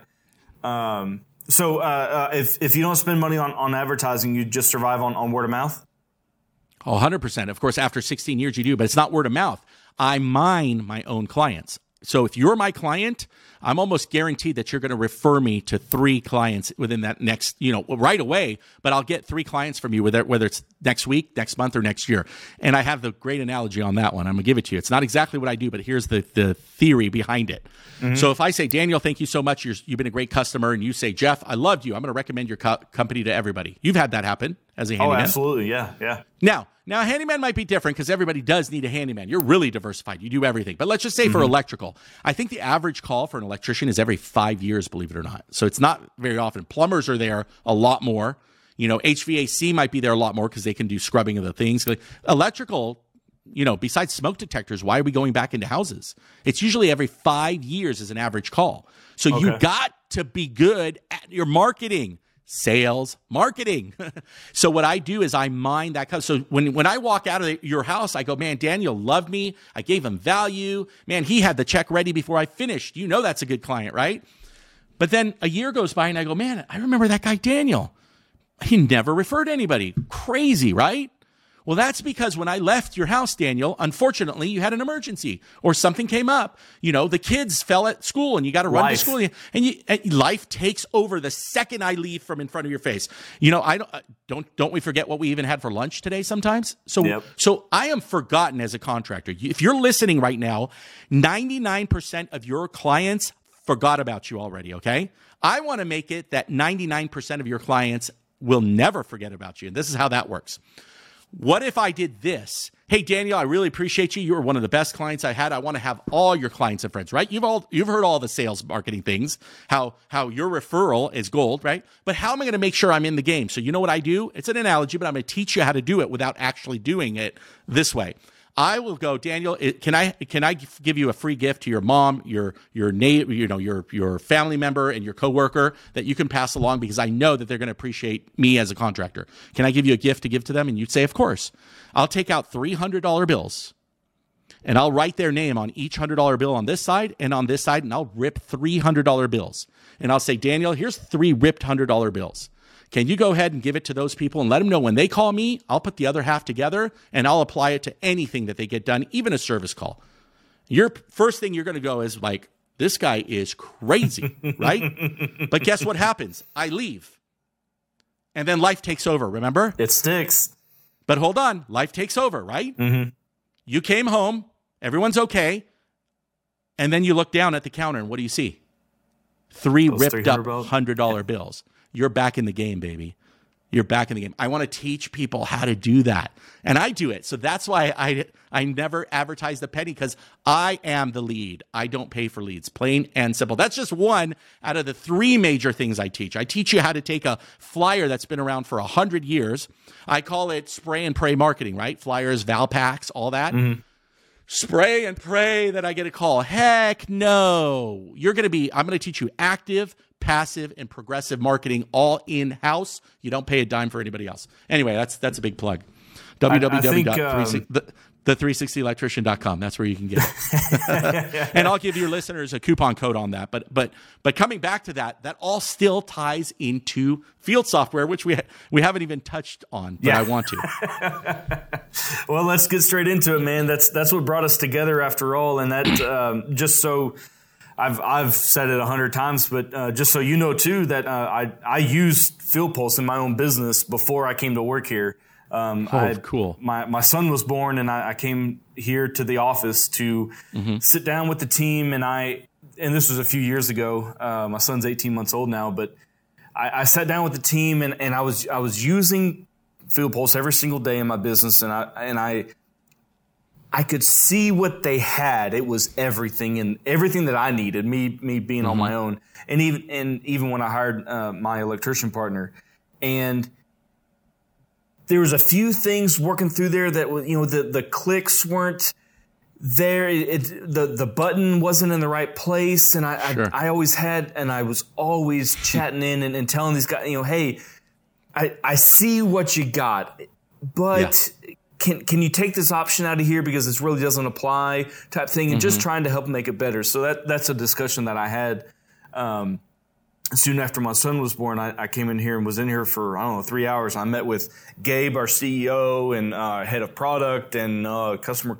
um, so uh, uh, if if you don't spend money on, on advertising, you just survive on, on word of mouth? Oh, one hundred percent. Of course, after sixteen years, you do, but it's not word of mouth. I mine my own clients. So if you're my client, I'm almost guaranteed that you're going to refer me to three clients within that next, you know, right away, but I'll get three clients from you, whether, whether it's next week, next month, or next year. And I have the great analogy on that one. I'm going to give it to you. It's not exactly what I do, but here's the, the theory behind it. Mm-hmm. So if I say, Daniel, thank you so much. You're, you've been a great customer. And you say, Jeff, I loved you. I'm going to recommend your co- company to everybody. You've had that happen as a handyman. Oh, absolutely. Yeah, yeah. Now, now a handyman might be different because everybody does need a handyman. You're really diversified. You do everything. But let's just say mm-hmm. for electrical, I think the average call for an electrician is every five years, believe it or not. So it's not very often. Plumbers are there a lot more. You know, H V A C might be there a lot more because they can do scrubbing of the things. Like electrical, you know, besides smoke detectors, why are we going back into houses? It's usually every five years is an average call. So okay. you got to be good at your marketing. Sales, marketing. So what I do is I mine that. So when, when I walk out of your house, I go, man, Daniel loved me. I gave him value. Man, he had the check ready before I finished. You know that's a good client, right? But then a year goes by and I go, man, I remember that guy, Daniel. He never referred anybody. Crazy, right? Well, that's because when I left your house, Daniel, unfortunately, you had an emergency or something came up. You know, the kids fell at school and you got to run life. to school. And, you, and life takes over the second I leave from in front of your face. You know, I don't, don't, don't we forget what we even had for lunch today sometimes? So, yep. so I am forgotten as a contractor. If you're listening right now, ninety-nine percent of your clients forgot about you already, okay? I want to make it that ninety-nine percent of your clients will never forget about you. And this is how that works. What if I did this? Hey, Daniel, I really appreciate you. You were one of the best clients I had. I want to have all your clients and friends, right? You've all you've heard all the sales marketing things, how how your referral is gold, right? But how am I going to make sure I'm in the game? So you know what I do? It's an analogy, but I'm going to teach you how to do it without actually doing it this way. I will go, Daniel, can I can I give you a free gift to your mom, your your neighbor, you know, your your family member and your coworker that you can pass along because I know that they're going to appreciate me as a contractor. Can I give you a gift to give to them? And you'd say, of course. I'll take out three hundred dollars bills and I'll write their name on each one hundred dollars bill on this side and on this side, and I'll rip three hundred dollars bills. And I'll say, Daniel, here's three ripped one hundred dollars bills. Can you go ahead and give it to those people and let them know when they call me, I'll put the other half together and I'll apply it to anything that they get done, even a service call. Your first thing you're going to go is like, this guy is crazy, right? But guess what happens? I leave. And then life takes over, remember? It sticks. But hold on, life takes over, right? Mm-hmm. You came home, everyone's okay. And then you look down at the counter and what do you see? Three Those ripped up one hundred dollars yeah. bills. You're back in the game, baby. You're back in the game. I want to teach people how to do that. And I do it. So that's why I I never advertise the penny because I am the lead. I don't pay for leads, plain and simple. That's just one out of the three major things I teach. I teach you how to take a flyer that's been around for one hundred years. I call it spray and pray marketing, right? Flyers, Valpacks, all that. Mm-hmm. Spray and pray that I get a call. Heck no. You're going to be, I'm going to teach you active, passive, and progressive marketing all in-house. You don't pay a dime for anybody else. Anyway, that's that's a big plug. I, w w w dot three sixty the three sixty electrician dot com. That's where you can get it. And I'll give your listeners a coupon code on that. But but but coming back to that, that all still ties into field software, which we ha- we haven't even touched on, but yeah. I want to. Well, let's get straight into it, man. That's that's what brought us together after all. And that um, just so I've I've said it a hundred times, but uh, just so you know, too, that uh, I, I used Field Pulse in my own business before I came to work here. Um, oh, I, cool. My, my son was born, and I, I came here to the office to mm-hmm. sit down with the team. And I, and this was a few years ago. Uh, my son's eighteen months old now, but I, I sat down with the team, and, and I was I was using Field Pulse every single day in my business, and I and I I could see what they had. It was everything and everything that I needed. Me me being mm-hmm. on my own, and even and even when I hired uh, my electrician partner, and there was a few things working through there that, you know, the, the clicks weren't there. It, it, the, the button wasn't in the right place. And I, sure. I, I always had, and I was always chatting in and, and telling these guys, you know, hey, I, I see what you got, but yeah. can, can you take this option out of here because this really doesn't apply type thing, and mm-hmm. just trying to help make it better. So that, that's a discussion that I had, um, soon after my son was born. I, I came in here and was in here for, I don't know, three hours. I met with Gabe, our C E O, and uh, head of product, and uh, customer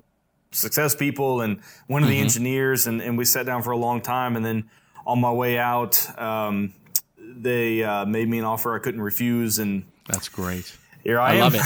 success people, and one of mm-hmm. the engineers. And, and we sat down for a long time. And then on my way out, um, they uh, made me an offer I couldn't refuse. And that's great. Here I, I am. love it.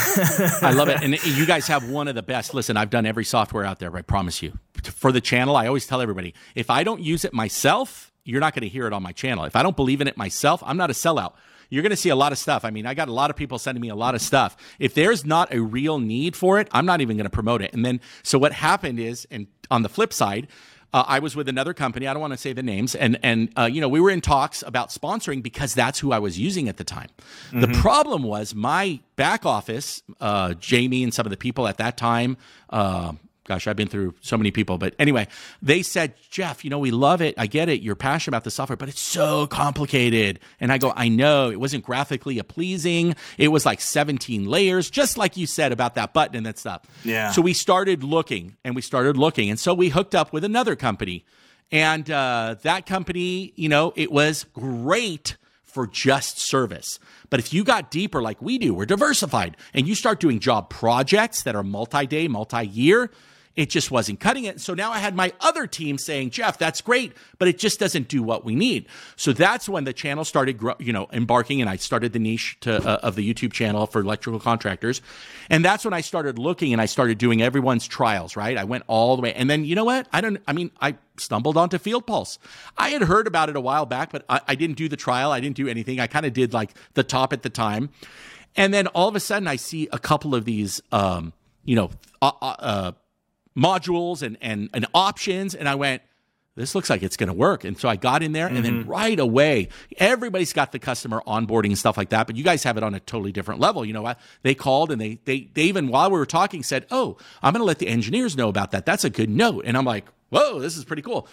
I love it. And you guys have one of the best. Listen, I've done every software out there, I promise you. For the channel, I always tell everybody, if I don't use it myself, you're not going to hear it on my channel. If I don't believe in it myself, I'm not a sellout. You're going to see a lot of stuff. I mean, I got a lot of people sending me a lot of stuff. If there's not a real need for it, I'm not even going to promote it. And then, so what happened is, and on the flip side, uh, I was with another company. I don't want to say the names. And, and uh, you know, we were in talks about sponsoring because that's who I was using at the time. Mm-hmm. The problem was my back office, uh, Jamie and some of the people at that time, uh, gosh, I've been through so many people. But anyway, they said, Jeff, you know, we love it. I get it. You're passionate about the software, but it's so complicated. And I go, I know. It wasn't graphically pleasing. It was like seventeen layers, just like you said about that button and that stuff. Yeah. So we started looking and we started looking. And so we hooked up with another company. And uh, that company, you know, it was great for just service. But if you got deeper like we do, we're diversified, and you start doing job projects that are multi-day, multi-year, it just wasn't cutting it. So now I had my other team saying, Jeff, that's great, but it just doesn't do what we need. So that's when the channel started, grow, you know, embarking, and I started the niche to, uh, of the YouTube channel for electrical contractors. And that's when I started looking, and I started doing everyone's trials, right? I went all the way. And then, you know what? I don't, I mean, I stumbled onto Field Pulse. I had heard about it a while back, but I, I didn't do the trial. I didn't do anything. I kind of did like the top at the time. And then all of a sudden I see a couple of these, um, you know, uh, uh, modules and, and, and options. And I went, this looks like it's going to work. And so I got in there mm-hmm. and then right away, everybody's got the customer onboarding and stuff like that, but you guys have it on a totally different level. You know, I, they called and they, they, they even while we were talking said, oh, I'm going to let the engineers know about that. That's a good note. And I'm like, whoa, this is pretty cool.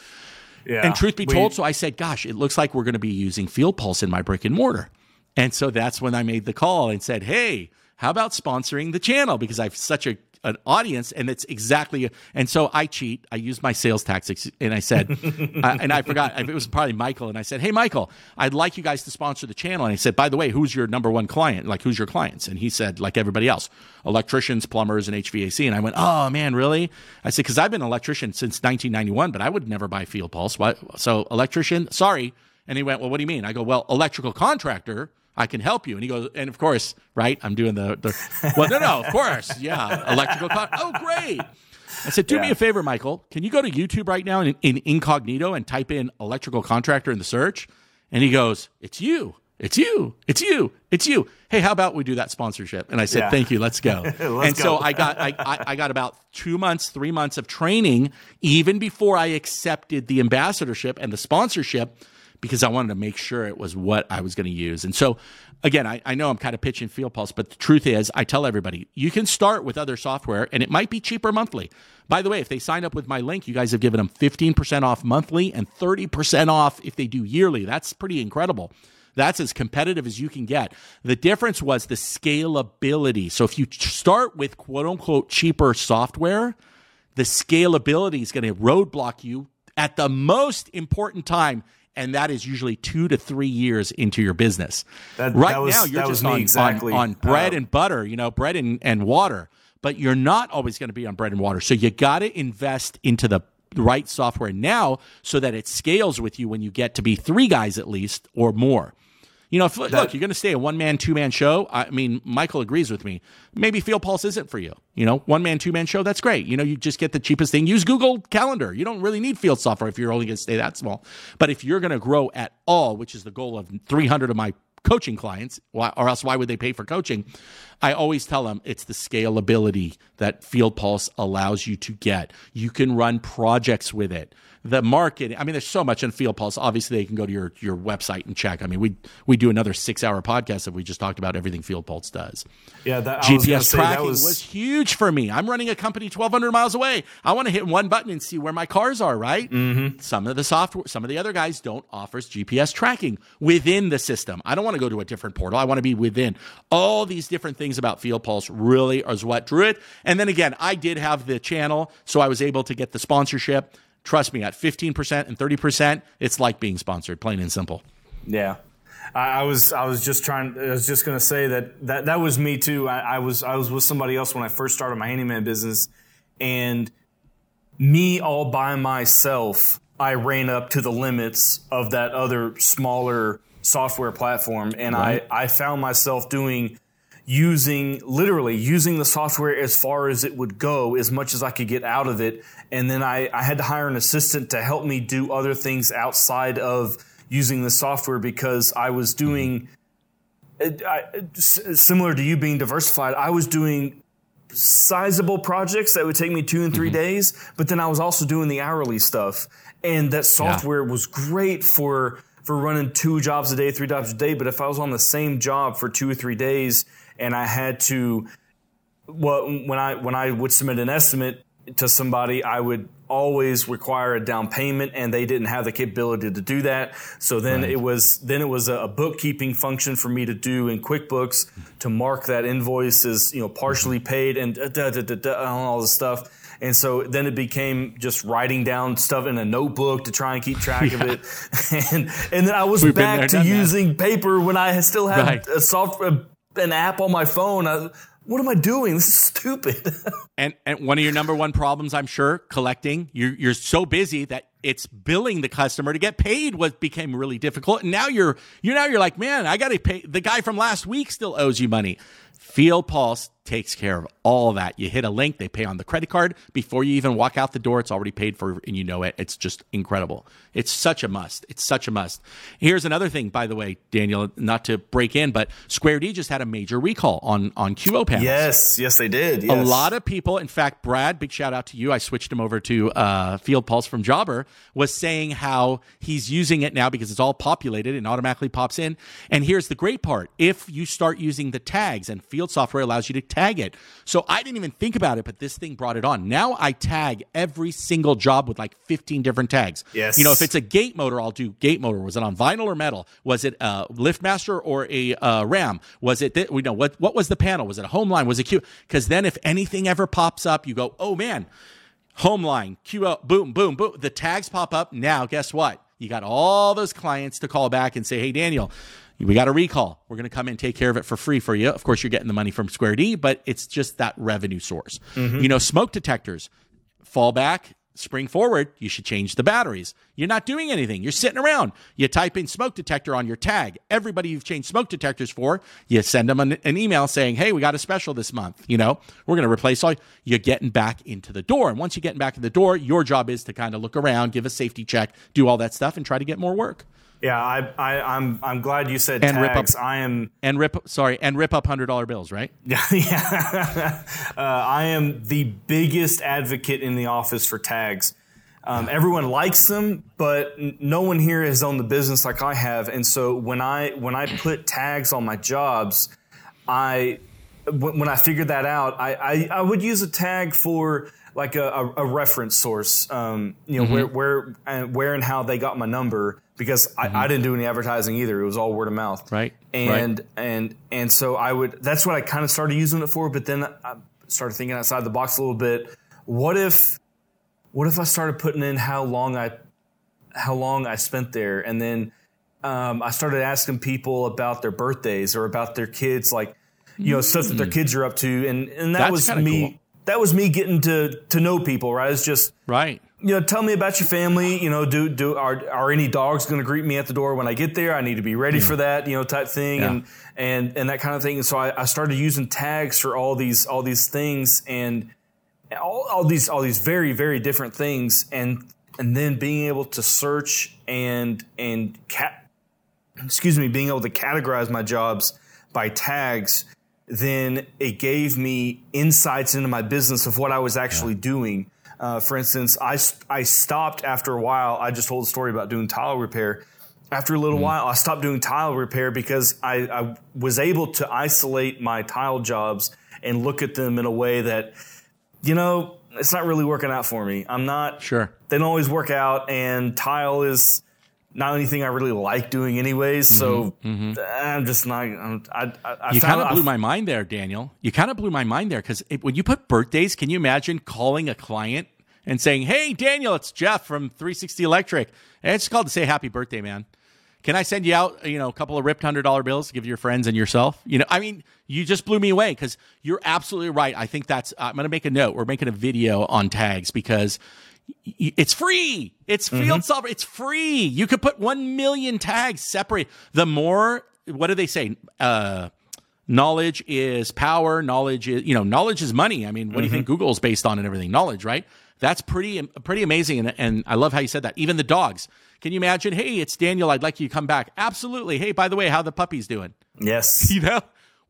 Yeah, and truth be we, told. So I said, gosh, it looks like we're going to be using Field Pulse in my brick and mortar. And so that's when I made the call and said, hey, how about sponsoring the channel? Because I have such a, an audience, and it's exactly, and so I cheat. I use my sales tactics, and I said, uh, and I forgot, it was probably Michael, and I said, hey, Michael, I'd like you guys to sponsor the channel. And I said, by the way, who's your number one client? Like, who's your clients? And he said, like everybody else, electricians, plumbers, and H V A C. And I went, oh, man, really? I said, because I've been an electrician since nineteen ninety-one, but I would never buy Field Pulse. So electrician, sorry. And he went, well, what do you mean? I go, well, electrical contractor, I can help you. And he goes, and of course, right? I'm doing the, the well, no, no, of course. Yeah, electrical. Con- oh, great. I said, do yeah. me a favor, Michael. Can you go to YouTube right now in, in incognito and type in electrical contractor in the search? And he goes, it's you. It's you. It's you. It's you. Hey, how about we do that sponsorship? And I said, yeah. thank you. Let's go. let's and so go. I got I, I, I got about two months, three months of training even before I accepted the ambassadorship and the sponsorship, because I wanted to make sure it was what I was going to use. And so, again, I, I know I'm kind of pitching Field Pulse, but the truth is, I tell everybody, you can start with other software, and it might be cheaper monthly. By the way, if they sign up with my link, you guys have given them fifteen percent off monthly and thirty percent off if they do yearly. That's pretty incredible. That's as competitive as you can get. The difference was the scalability. So if you start with quote unquote cheaper software, the scalability is going to roadblock you at the most important time. And that is usually two to three years into your business. That, right that was, now, you're just on, exactly. on, on bread uh, and butter, you know, bread and, and water. But you're not always going to be on bread and water. So you got to invest into the right software now so that it scales with you when you get to be three guys at least or more. You know, if, that, look, you're going to stay a one-man, two-man show. I mean, Michael agrees with me. Maybe Field Pulse isn't for you. You know, one-man, two-man show, that's great. You know, you just get the cheapest thing. Use Google Calendar. You don't really need Field software if you're only going to stay that small. But if you're going to grow at all, which is the goal of three hundred of my coaching clients, or else why would they pay for coaching? I always tell them it's the scalability that Field Pulse allows you to get. You can run projects with it. The marketing, I mean, there's so much in Field Pulse. Obviously, they can go to your, your website and check. I mean, we we do another six-hour podcast if we just talked about everything Field Pulse does. Yeah, that, G P S I was gonna say, tracking that was... was huge for me. I'm running a company twelve hundred miles away. I want to hit one button and see where my cars are, right? Mm-hmm. Some of the software, some of the other guys don't offer G P S tracking within the system. I don't want to go to a different portal. I want to be within. All these different things about Field Pulse really is what drew it. And then again, I did have the channel, so I was able to get the sponsorship. Trust me, at fifteen percent and thirty percent, it's like being sponsored, plain and simple. Yeah. I, I was I was just trying I was just gonna say that that, that was me too. I, I was I was with somebody else when I first started my handyman business, and me all by myself, I ran up to the limits of that other smaller software platform, and right. I, I found myself doing using literally using the software as far as it would go, as much as I could get out of it. And then I, I had to hire an assistant to help me do other things outside of using the software, because I was doing, mm-hmm. I, similar to you being diversified, I was doing sizable projects that would take me two and three mm-hmm. days, but then I was also doing the hourly stuff. And that software yeah. was great for, for running two jobs a day, three jobs a day. But if I was on the same job for two or three days, and I had to, well, when I when I would submit an estimate to somebody, I would always require a down payment, and they didn't have the capability to do that. So then right. it was then it was a bookkeeping function for me to do in QuickBooks to mark that invoice as, you know, partially paid and da, da, da, da, and all this stuff. And so then it became just writing down stuff in a notebook to try and keep track yeah. of it. And and then I was We've back there, to using that. paper when I still had right. a software. an app on my phone. I, what am I doing? This is stupid. and and one of your number one problems, I'm sure, collecting. You're you're so busy that it's billing the customer to get paid was became really difficult. And now you're you now you're like, man, I gotta pay the guy from last week still owes you money. Field Pulse takes care of all that. You hit a link, they pay on the credit card before you even walk out the door. It's already paid for, and you know it. It's just incredible. It's such a must. It's such a must. Here's another thing, by the way, Daniel, not to break in, but Square D just had a major recall on, on Q O panels. Yes, yes, they did. Yes. A lot of people, in fact, Brad, big shout out to you. I switched him over to uh, Field Pulse from Jobber, was saying how he's using it now because it's all populated and automatically pops in. And here's the great part. If you start using the tags, and Field software allows you to tag it. So I didn't even think about it, but this thing brought it on. Now I tag every single job with like fifteen different tags. Yes. You know, if it's a gate motor, I'll do gate motor. Was it on vinyl or metal? Was it a Liftmaster or a uh, Ram? Was it, th- we know, what what was the panel? Was it a Home Line? Was it Q? Because then if anything ever pops up, you go, oh man, Home Line, Q O, boom, boom, boom. The tags pop up. Now, guess what? You got all those clients to call back and say, hey, Daniel, we got a recall. We're going to come and take care of it for free for you. Of course, you're getting the money from Square D, but it's just that revenue source. Mm-hmm. You know, smoke detectors, fall back, spring forward, you should change the batteries. You're not doing anything. You're sitting around. You type in smoke detector on your tag. Everybody you've changed smoke detectors for, you send them an, an email saying, hey, we got a special this month. You know, we're going to replace all. You're getting back into the door. And once you're getting back in the door, your job is to kind of look around, give a safety check, do all that stuff, and try to get more work. Yeah, I, I, I'm I'm glad you said and tags. Rip up, I am and rip sorry and rip up one hundred dollars bills, right? Yeah, yeah. uh, I am the biggest advocate in the office for tags. Um, everyone likes them, but no one here has owned the business like I have. And so when I when I put tags on my jobs, I when I figured that out, I I, I would use a tag for like a, a, a reference source, um, you know, mm-hmm. where where where and how they got my number, because mm-hmm. I, I didn't do any advertising either. It was all word of mouth. Right. And right. and and so I would. That's what I kind of started using it for. But then I started thinking outside the box a little bit. What if what if I started putting in how long I how long I spent there, and then um, I started asking people about their birthdays or about their kids, like you mm-hmm. know, stuff that their kids are up to, and and that that's was kinda me. Cool. That was me getting to, to know people, right? It's just, right. you know, tell me about your family. You know, do do are are any dogs going to greet me at the door when I get there? I need to be ready yeah. for that, you know, type thing, yeah. and and and that kind of thing. And so I, I started using tags for all these all these things, and all, all these all these very very different things, and and then being able to search and and cat, excuse me, being able to categorize my jobs by tags. Then it gave me insights into my business of what I was actually yeah. doing. Uh, for instance, I, I stopped after a while. I just told a story about doing tile repair. After a little mm. while, I stopped doing tile repair because I, I was able to isolate my tile jobs and look at them in a way that, you know, it's not really working out for me. I'm not sure. They don't always work out, and tile is not anything I really like doing anyways, so mm-hmm. I'm just not. I'm, I, I, I you kind of blew I've, my mind there, Daniel. You kind of blew my mind there, because when you put birthdays, can you imagine calling a client and saying, "Hey, Daniel, it's Jeff from three sixty Electric. And it's called to say happy birthday, man. Can I send you out, you know, a couple of ripped one hundred dollar bills to give your friends and yourself?" You know, I mean, you just blew me away, because you're absolutely right. I think that's. Uh, I'm going to make a note. We're making a video on tags, because it's free. It's Field mm-hmm. Solver. It's free. You could put one million tags separate. The more, what do they say? Uh, knowledge is power. Knowledge is, you know, knowledge is money. I mean, what mm-hmm. do you think Google's based on and everything? Knowledge, right? That's pretty, pretty amazing. And, and I love how you said that. Even the dogs. Can you imagine? Hey, it's Daniel. I'd like you to come back. Absolutely. Hey, by the way, how the puppy's doing? Yes. You know?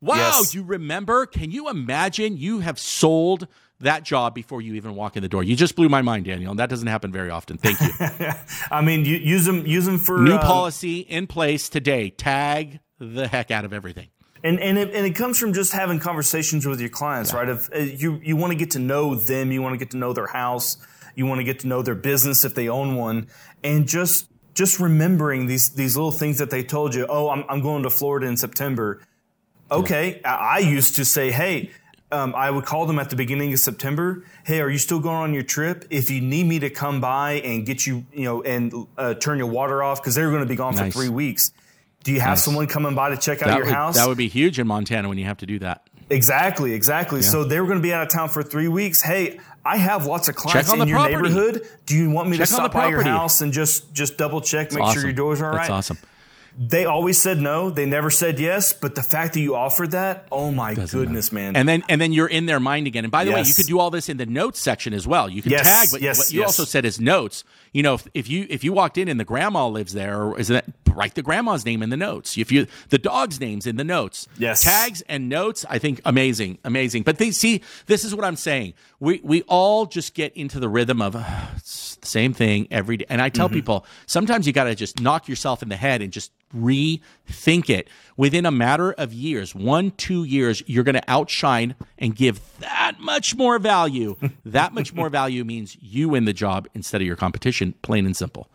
Wow. Yes. You remember? Can you imagine? You have sold that job before you even walk in the door. You just blew my mind, Daniel, and that doesn't happen very often. Thank you. I mean, you, use them use them for new uh, policy in place today. Tag the heck out of everything. And and it, and it comes from just having conversations with your clients, yeah. right? If uh, you you want to get to know them, you want to get to know their house, you want to get to know their business if they own one, and just just remembering these these little things that they told you. Oh, I'm I'm going to Florida in September. Okay, yeah. I, I used to say, hey. Um, I would call them at the beginning of September. Hey, are you still going on your trip? If you need me to come by and get you, you know, and uh, turn your water off, because they're going to be gone nice. for three weeks. Do you have nice. someone coming by to check out that your would, house? That would be huge in Montana when you have to do that. Exactly, exactly. Yeah. So they were going to be out of town for three weeks. Hey, I have lots of clients in your property. neighborhood. Do you want me check to stop by your house and just just double check, That's make awesome. sure your doors are all That's right? That's awesome. They always said no. They never said yes. But the fact that you offered that, oh my Doesn't goodness, matter. man! And then and then you're in their mind again. And by the yes. way, you could do all this in the notes section as well. You can yes. tag, but yes. what you yes. also said is notes. You know, if, if you if you walked in and the grandma lives there, is that write the grandma's name in the notes? If you the dog's name's in the notes, yes, tags and notes. I think amazing, amazing. But they see this is what I'm saying. We we all just get into the rhythm of uh, it's the same thing every day. And I tell mm-hmm. people sometimes you got to just knock yourself in the head and just rethink it. Within a matter of years, one, two years, you're going to outshine and give that much more value. That much more value means you win the job instead of your competition, plain and simple.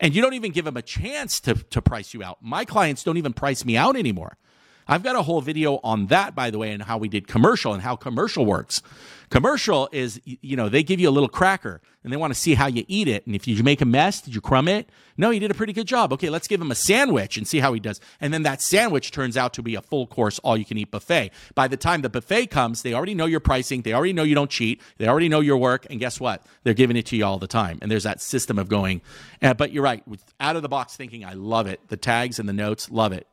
And you don't even give them a chance to, to price you out. My clients don't even price me out anymore. I've got a whole video on that, by the way, and how we did commercial and how commercial works. Commercial is, you know, they give you a little cracker and they want to see how you eat it. And if you make a mess, did you crumb it? No, you did a pretty good job. Okay, let's give him a sandwich and see how he does. And then that sandwich turns out to be a full course, all you can eat buffet. By the time the buffet comes, they already know your pricing. They already know you don't cheat. They already know your work. And guess what? They're giving it to you all the time. And there's that system of going, uh, but you're right. With out of the box thinking, I love it. The tags and the notes, love it.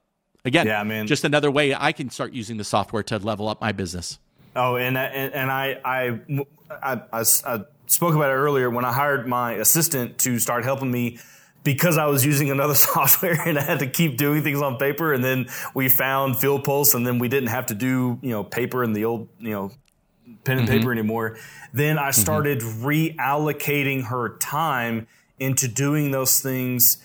Again, yeah, I mean, just another way I can start using the software to level up my business. Oh, and and, and I, I, I, I, I spoke about it earlier when I hired my assistant to start helping me because I was using another software and I had to keep doing things on paper. And then we found Field Pulse, and then we didn't have to do, you know, paper and the old, you know, pen and mm-hmm. paper anymore. Then I started mm-hmm. reallocating her time into doing those things.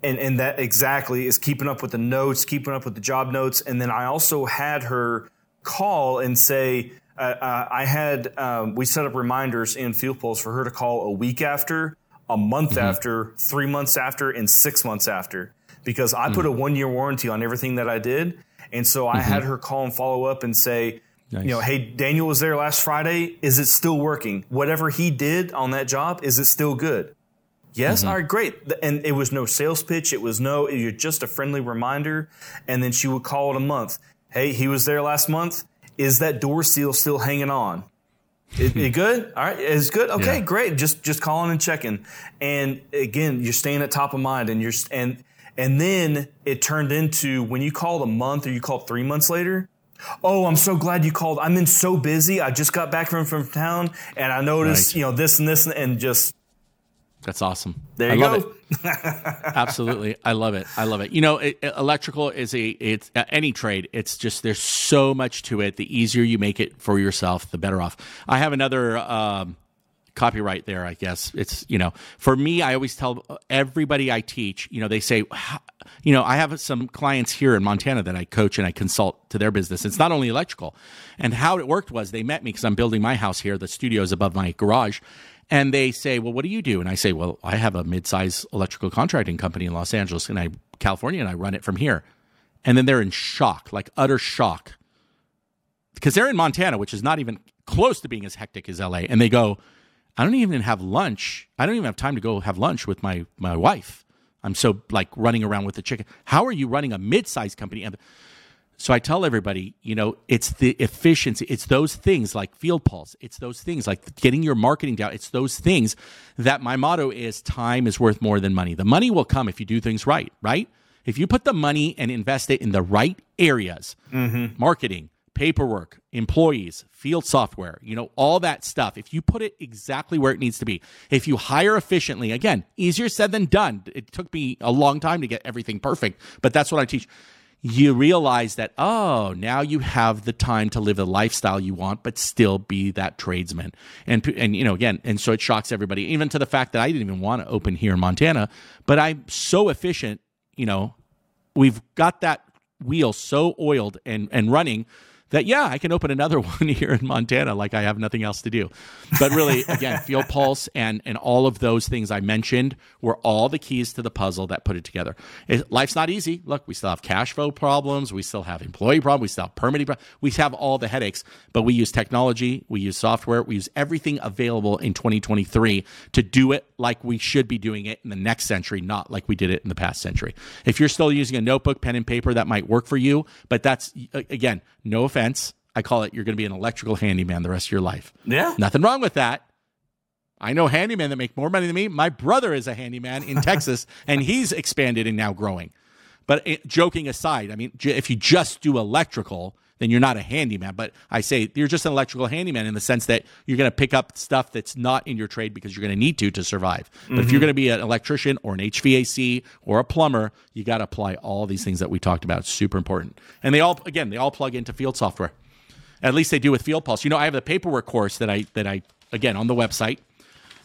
And and that exactly is keeping up with the notes, keeping up with the job notes. And then I also had her call and say, uh, uh, I had, um, we set up reminders in Field Pulse for her to call a week after, a month mm-hmm. after, three months after, and six months after, because I mm-hmm. put a one-year warranty on everything that I did. And so I mm-hmm. had her call and follow up and say, nice. You know, hey, Daniel was there last Friday. Is it still working? Whatever he did on that job, is it still good? Yes. Mm-hmm. All right, great. And it was no sales pitch. It was no, you're just a friendly reminder. And then she would call it a month. Hey, he was there last month. Is that door seal still hanging on? It, it good? All right. It's good. Okay, yeah. Great. Just, just calling and checking. And again, you're staying at top of mind, and you're, and, and then it turned into when you called a month or you called three months later. Oh, I'm so glad you called. I'm been so busy. I just got back from, from town, and I noticed, right. you know, this and this and, and just. That's awesome. There you I love go. It. Absolutely. I love it. I love it. You know, it, electrical is a, it's uh, any trade. It's just, there's so much to it. The easier you make it for yourself, the better off. I have another, um, copyright there, I guess. It's, you know, for me, I always tell everybody I teach, you know, they say, you know, I have some clients here in Montana that I coach and I consult to their business. It's not only electrical. And how it worked was they met me because I'm building my house here. The studio is above my garage. And they say, well, what do you do? And I say, well, I have a mid-size electrical contracting company in Los Angeles, and I California, and I run it from here. And then they're in shock, like utter shock. Because they're in Montana, which is not even close to being as hectic as L A. And they go, I don't even have lunch. I don't even have time to go have lunch with my, my wife. I'm so like running around with the chicken. How are you running a mid-sized company? So I tell everybody, you know, it's the efficiency. It's those things like Field Pulse. It's those things like getting your marketing down. It's those things that my motto is time is worth more than money. The money will come if you do things right, right? If you put the money and invest it in the right areas, mm-hmm. marketing, paperwork, employees, field software, you know, all that stuff. If you put it exactly where it needs to be, if you hire efficiently, again, easier said than done. It took me a long time to get everything perfect, but that's what I teach. You realize that, oh, now you have the time to live the lifestyle you want, but still be that tradesman. And, and you know, again, and so it shocks everybody, even to the fact that I didn't even want to open here in Montana, but I'm so efficient, you know, we've got that wheel so oiled and, and running that, yeah, I can open another one here in Montana like I have nothing else to do. But really, again, Field Pulse and, and all of those things I mentioned were all the keys to the puzzle that put it together. It, life's not easy. Look, we still have cash flow problems. We still have employee problems. We still have permitting problems. We have all the headaches, but we use technology. We use software. We use everything available in twenty twenty-three to do it like we should be doing it in the next century, not like we did it in the past century. If you're still using a notebook, pen, and paper, that might work for you, but that's, again, no offense. I call it, you're going to be an electrical handyman the rest of your life. Yeah. Nothing wrong with that. I know handymen that make more money than me. My brother is a handyman in Texas, and he's expanded and now growing. But it, joking aside, I mean, j- if you just do electrical, then you're not a handyman. But I say you're just an electrical handyman in the sense that you're going to pick up stuff that's not in your trade because you're going to need to to survive. But mm-hmm. if you're going to be an electrician or an H V A C or a plumber, you got to apply all these things that we talked about. It's super important. And they all, again, they all plug into field software. At least they do with Field Pulse. You know, I have the paperwork course that I, that I again, on the website.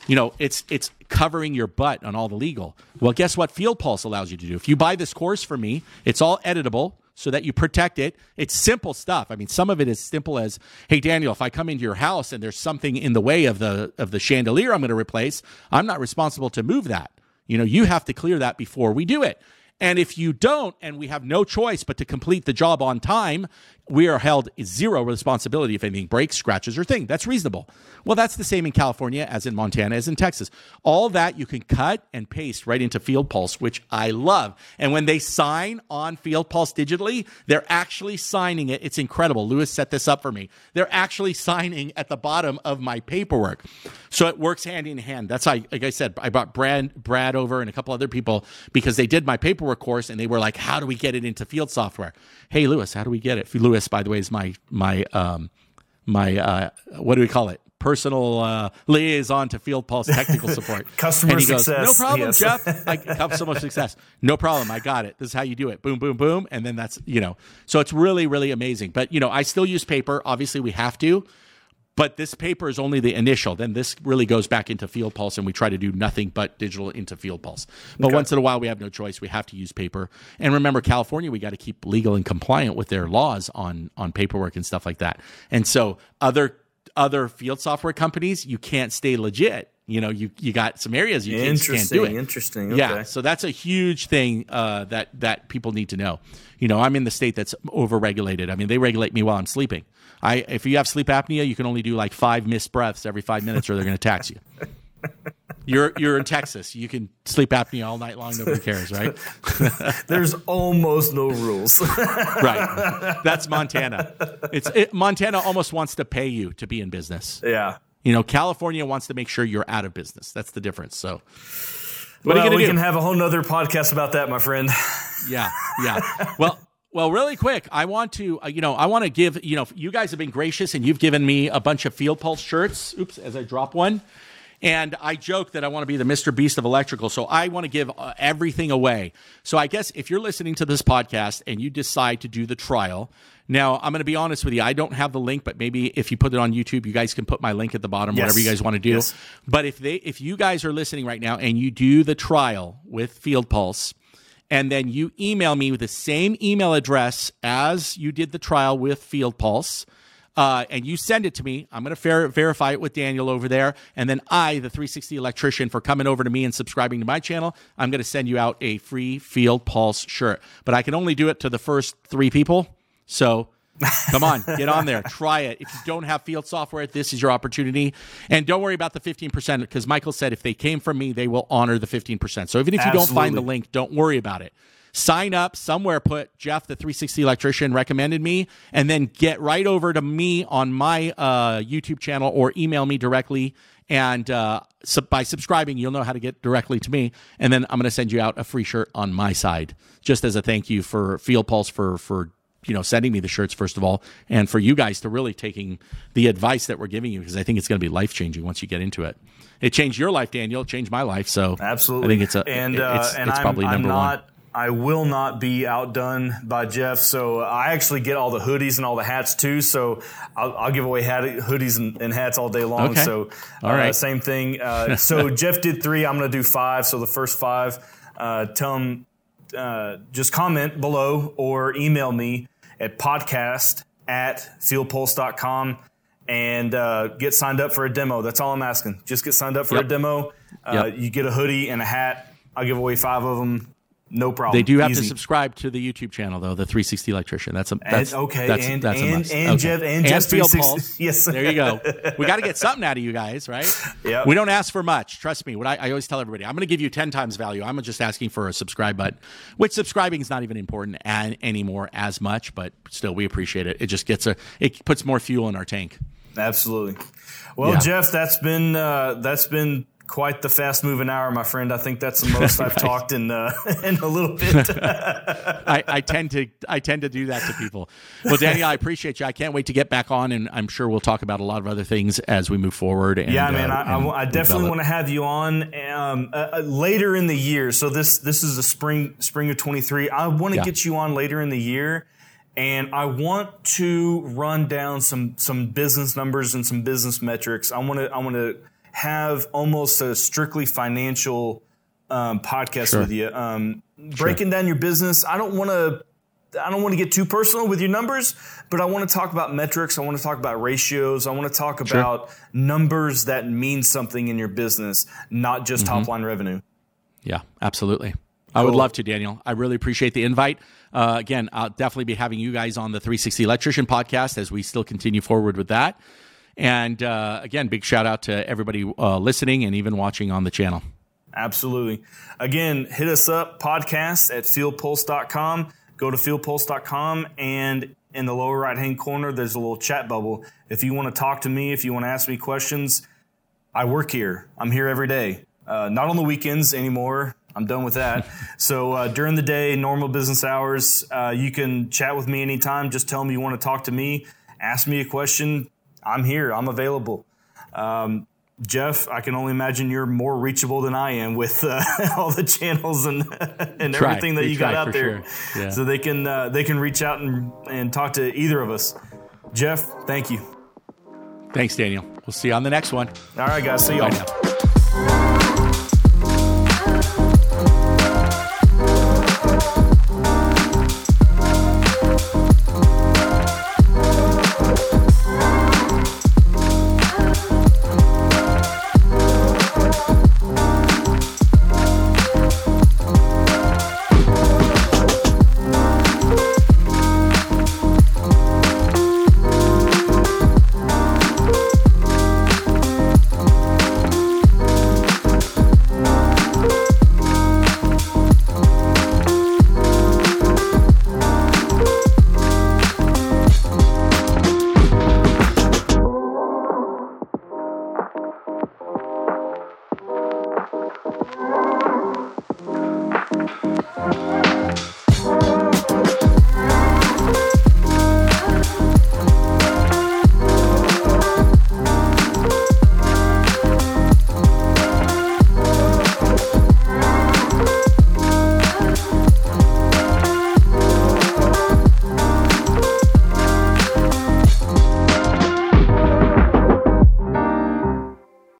You know, it's it's covering your butt on all the legal. Well, guess what Field Pulse allows you to do? If you buy this course from me, it's all editable so that you protect it. It's simple stuff. I mean, some of it is simple as, hey, Daniel, if I come into your house and there's something in the way of the of the chandelier I'm going to replace, I'm not responsible to move that. You know, you have to clear that before we do it. And if you don't, and we have no choice but to complete the job on time, we are held zero responsibility if anything breaks, scratches, or thing. That's reasonable. Well, that's the same in California as in Montana as in Texas. All that you can cut and paste right into Field Pulse, which I love. And when they sign on Field Pulse digitally, they're actually signing it. It's incredible. Lewis set this up for me. They're actually signing at the bottom of my paperwork. So it works hand in hand. That's how, like I said, I brought Brad, Brad over and a couple other people because they did my paperwork course and they were like, how do we get it into field software? Hey, Lewis, how do we get it? Lewis, by the way, is my my um, my uh, what do we call it? Personal uh, liaison to Field Pulse technical support. Customer and he goes, success. No problem, yes. Jeff. I customer success. No problem. I got it. This is how you do it. Boom, boom, boom, and then that's you know. So it's really, really amazing. But you know, I still use paper. Obviously, we have to. But this paper is only the initial. Then this really goes back into Field Pulse, and we try to do nothing but digital into Field Pulse. But okay. once in a while, we have no choice. We have to use paper. And remember, California, we got to keep legal and compliant with their laws on, on paperwork and stuff like that. And so other other field software companies, you can't stay legit. You know, you, you got some areas you can't, can't do it. Interesting. Okay. Yeah. So that's a huge thing uh, that, that people need to know. You know, I'm in the state that's overregulated. I mean, they regulate me while I'm sleeping. I If you have sleep apnea, you can only do like five missed breaths every five minutes or they're going to tax you. You're you're in Texas. You can sleep apnea all night long. Nobody cares, right? There's almost no rules. Right. That's Montana. It's it, Montana almost wants to pay you to be in business. Yeah. You know, California wants to make sure you're out of business. That's the difference. So, what well, are you going to do? We can have a whole nother podcast about that, my friend. Yeah, yeah. Well, well, really quick, I want to, uh, you know, I want to give, you know, you guys have been gracious and you've given me a bunch of Field Pulse shirts. Oops, as I drop one. And I joke that I want to be the Mister Beast of electrical, so I want to give uh, everything away. So I guess if you're listening to this podcast and you decide to do the trial, now I'm going to be honest with you, I don't have the link, but maybe if you put it on YouTube, you guys can put my link at the bottom, yes. whatever you guys want to do. Yes. But if they, if you guys are listening right now and you do the trial with Field Pulse, and then you email me with the same email address as you did the trial with Field Pulse, Uh, and you send it to me, I'm going to ver- verify it with Daniel over there. And then I, the three sixty electrician, for coming over to me and subscribing to my channel, I'm going to send you out a free Field Pulse shirt. But I can only do it to the first three people. So come on, get on there. Try it. If you don't have field software, this is your opportunity. And don't worry about the fifteen percent because Michael said if they came from me, they will honor the fifteen percent. So even if you Absolutely. don't find the link, don't worry about it. Sign up somewhere, put Jeff, the three sixty electrician, recommended me, and then get right over to me on my uh, YouTube channel or email me directly. And uh, so by subscribing, you'll know how to get directly to me. And then I'm going to send you out a free shirt on my side, just as a thank you for Field Pulse for for you know sending me the shirts, first of all, and for you guys to really taking the advice that we're giving you, because I think it's going to be life changing once you get into it. It changed your life, Daniel. It changed my life. So absolutely, I think it's a and it, it's, uh, and it's probably I'm, number I'm not- one. I will not be outdone by Jeff. So I actually get all the hoodies and all the hats too. So I'll, I'll give away hat, hoodies and, and hats all day long. Okay. So all uh, right. Same thing. Uh, so Jeff did three. I'm going to do five. So the first five, uh, tell them, uh, just comment below or email me at podcast at fieldpulse dot com and uh, get signed up for a demo. That's all I'm asking. Just get signed up for yep. a demo. Uh, yep. You get a hoodie and a hat. I'll give away five of them. No problem. They do have Easy. to subscribe to the YouTube channel, though, the three sixty Electrician. That's a that's, and, okay. That's, and, that's a and, must. And okay. Jeff and, and Field Pulse. Yes, there you go. We got to get something out of you guys, right? Yeah. We don't ask for much. Trust me. What I, I always tell everybody, I'm going to give you ten times value. I'm just asking for a subscribe button, which subscribing is not even important and, anymore as much, but still, we appreciate it. It just gets a it puts more fuel in our tank. Absolutely. Well, yeah. Jeff, that's been uh, that's been. quite the fast-moving hour, my friend. I think that's the most I've right. talked in uh, in a little bit. I, I tend to I tend to do that to people. Well, Daniel, I appreciate you. I can't wait to get back on, and I'm sure we'll talk about a lot of other things as we move forward. And, yeah, man, uh, I, and I, I definitely want to have you on um, uh, later in the year. So this this is the spring spring of twenty-three. I want to yeah. get you on later in the year, and I want to run down some some business numbers and some business metrics. I want to I want to. have almost a strictly financial um, podcast sure. with you, um, breaking sure. down your business. I don't want to, I don't want to get too personal with your numbers, but I want to talk about metrics. I want to talk about ratios. I want to talk about sure. numbers that mean something in your business, not just mm-hmm. top line revenue. Yeah, absolutely. I would love to, Daniel. I really appreciate the invite. Uh, again, I'll definitely be having you guys on the three sixty Electrician podcast as we still continue forward with that. And uh, again, big shout out to everybody uh, listening and even watching on the channel. Absolutely. Again, hit us up, podcast at field pulse dot com. Go to field pulse dot com, and in the lower right-hand corner, there's a little chat bubble. If you want to talk to me, if you want to ask me questions, I work here. I'm here every day. Uh, not on the weekends anymore. I'm done with that. So uh, during the day, normal business hours, uh, you can chat with me anytime. Just tell me you want to talk to me. Ask me a question. I'm here. I'm available. Um, Jeff, I can only imagine you're more reachable than I am with uh, all the channels and and try. everything that we you got out there. Sure. Yeah. So they can uh, they can reach out and, and talk to either of us. Jeff, thank you. Thanks, Daniel. We'll see you on the next one. All right, guys. See you all. Bye now.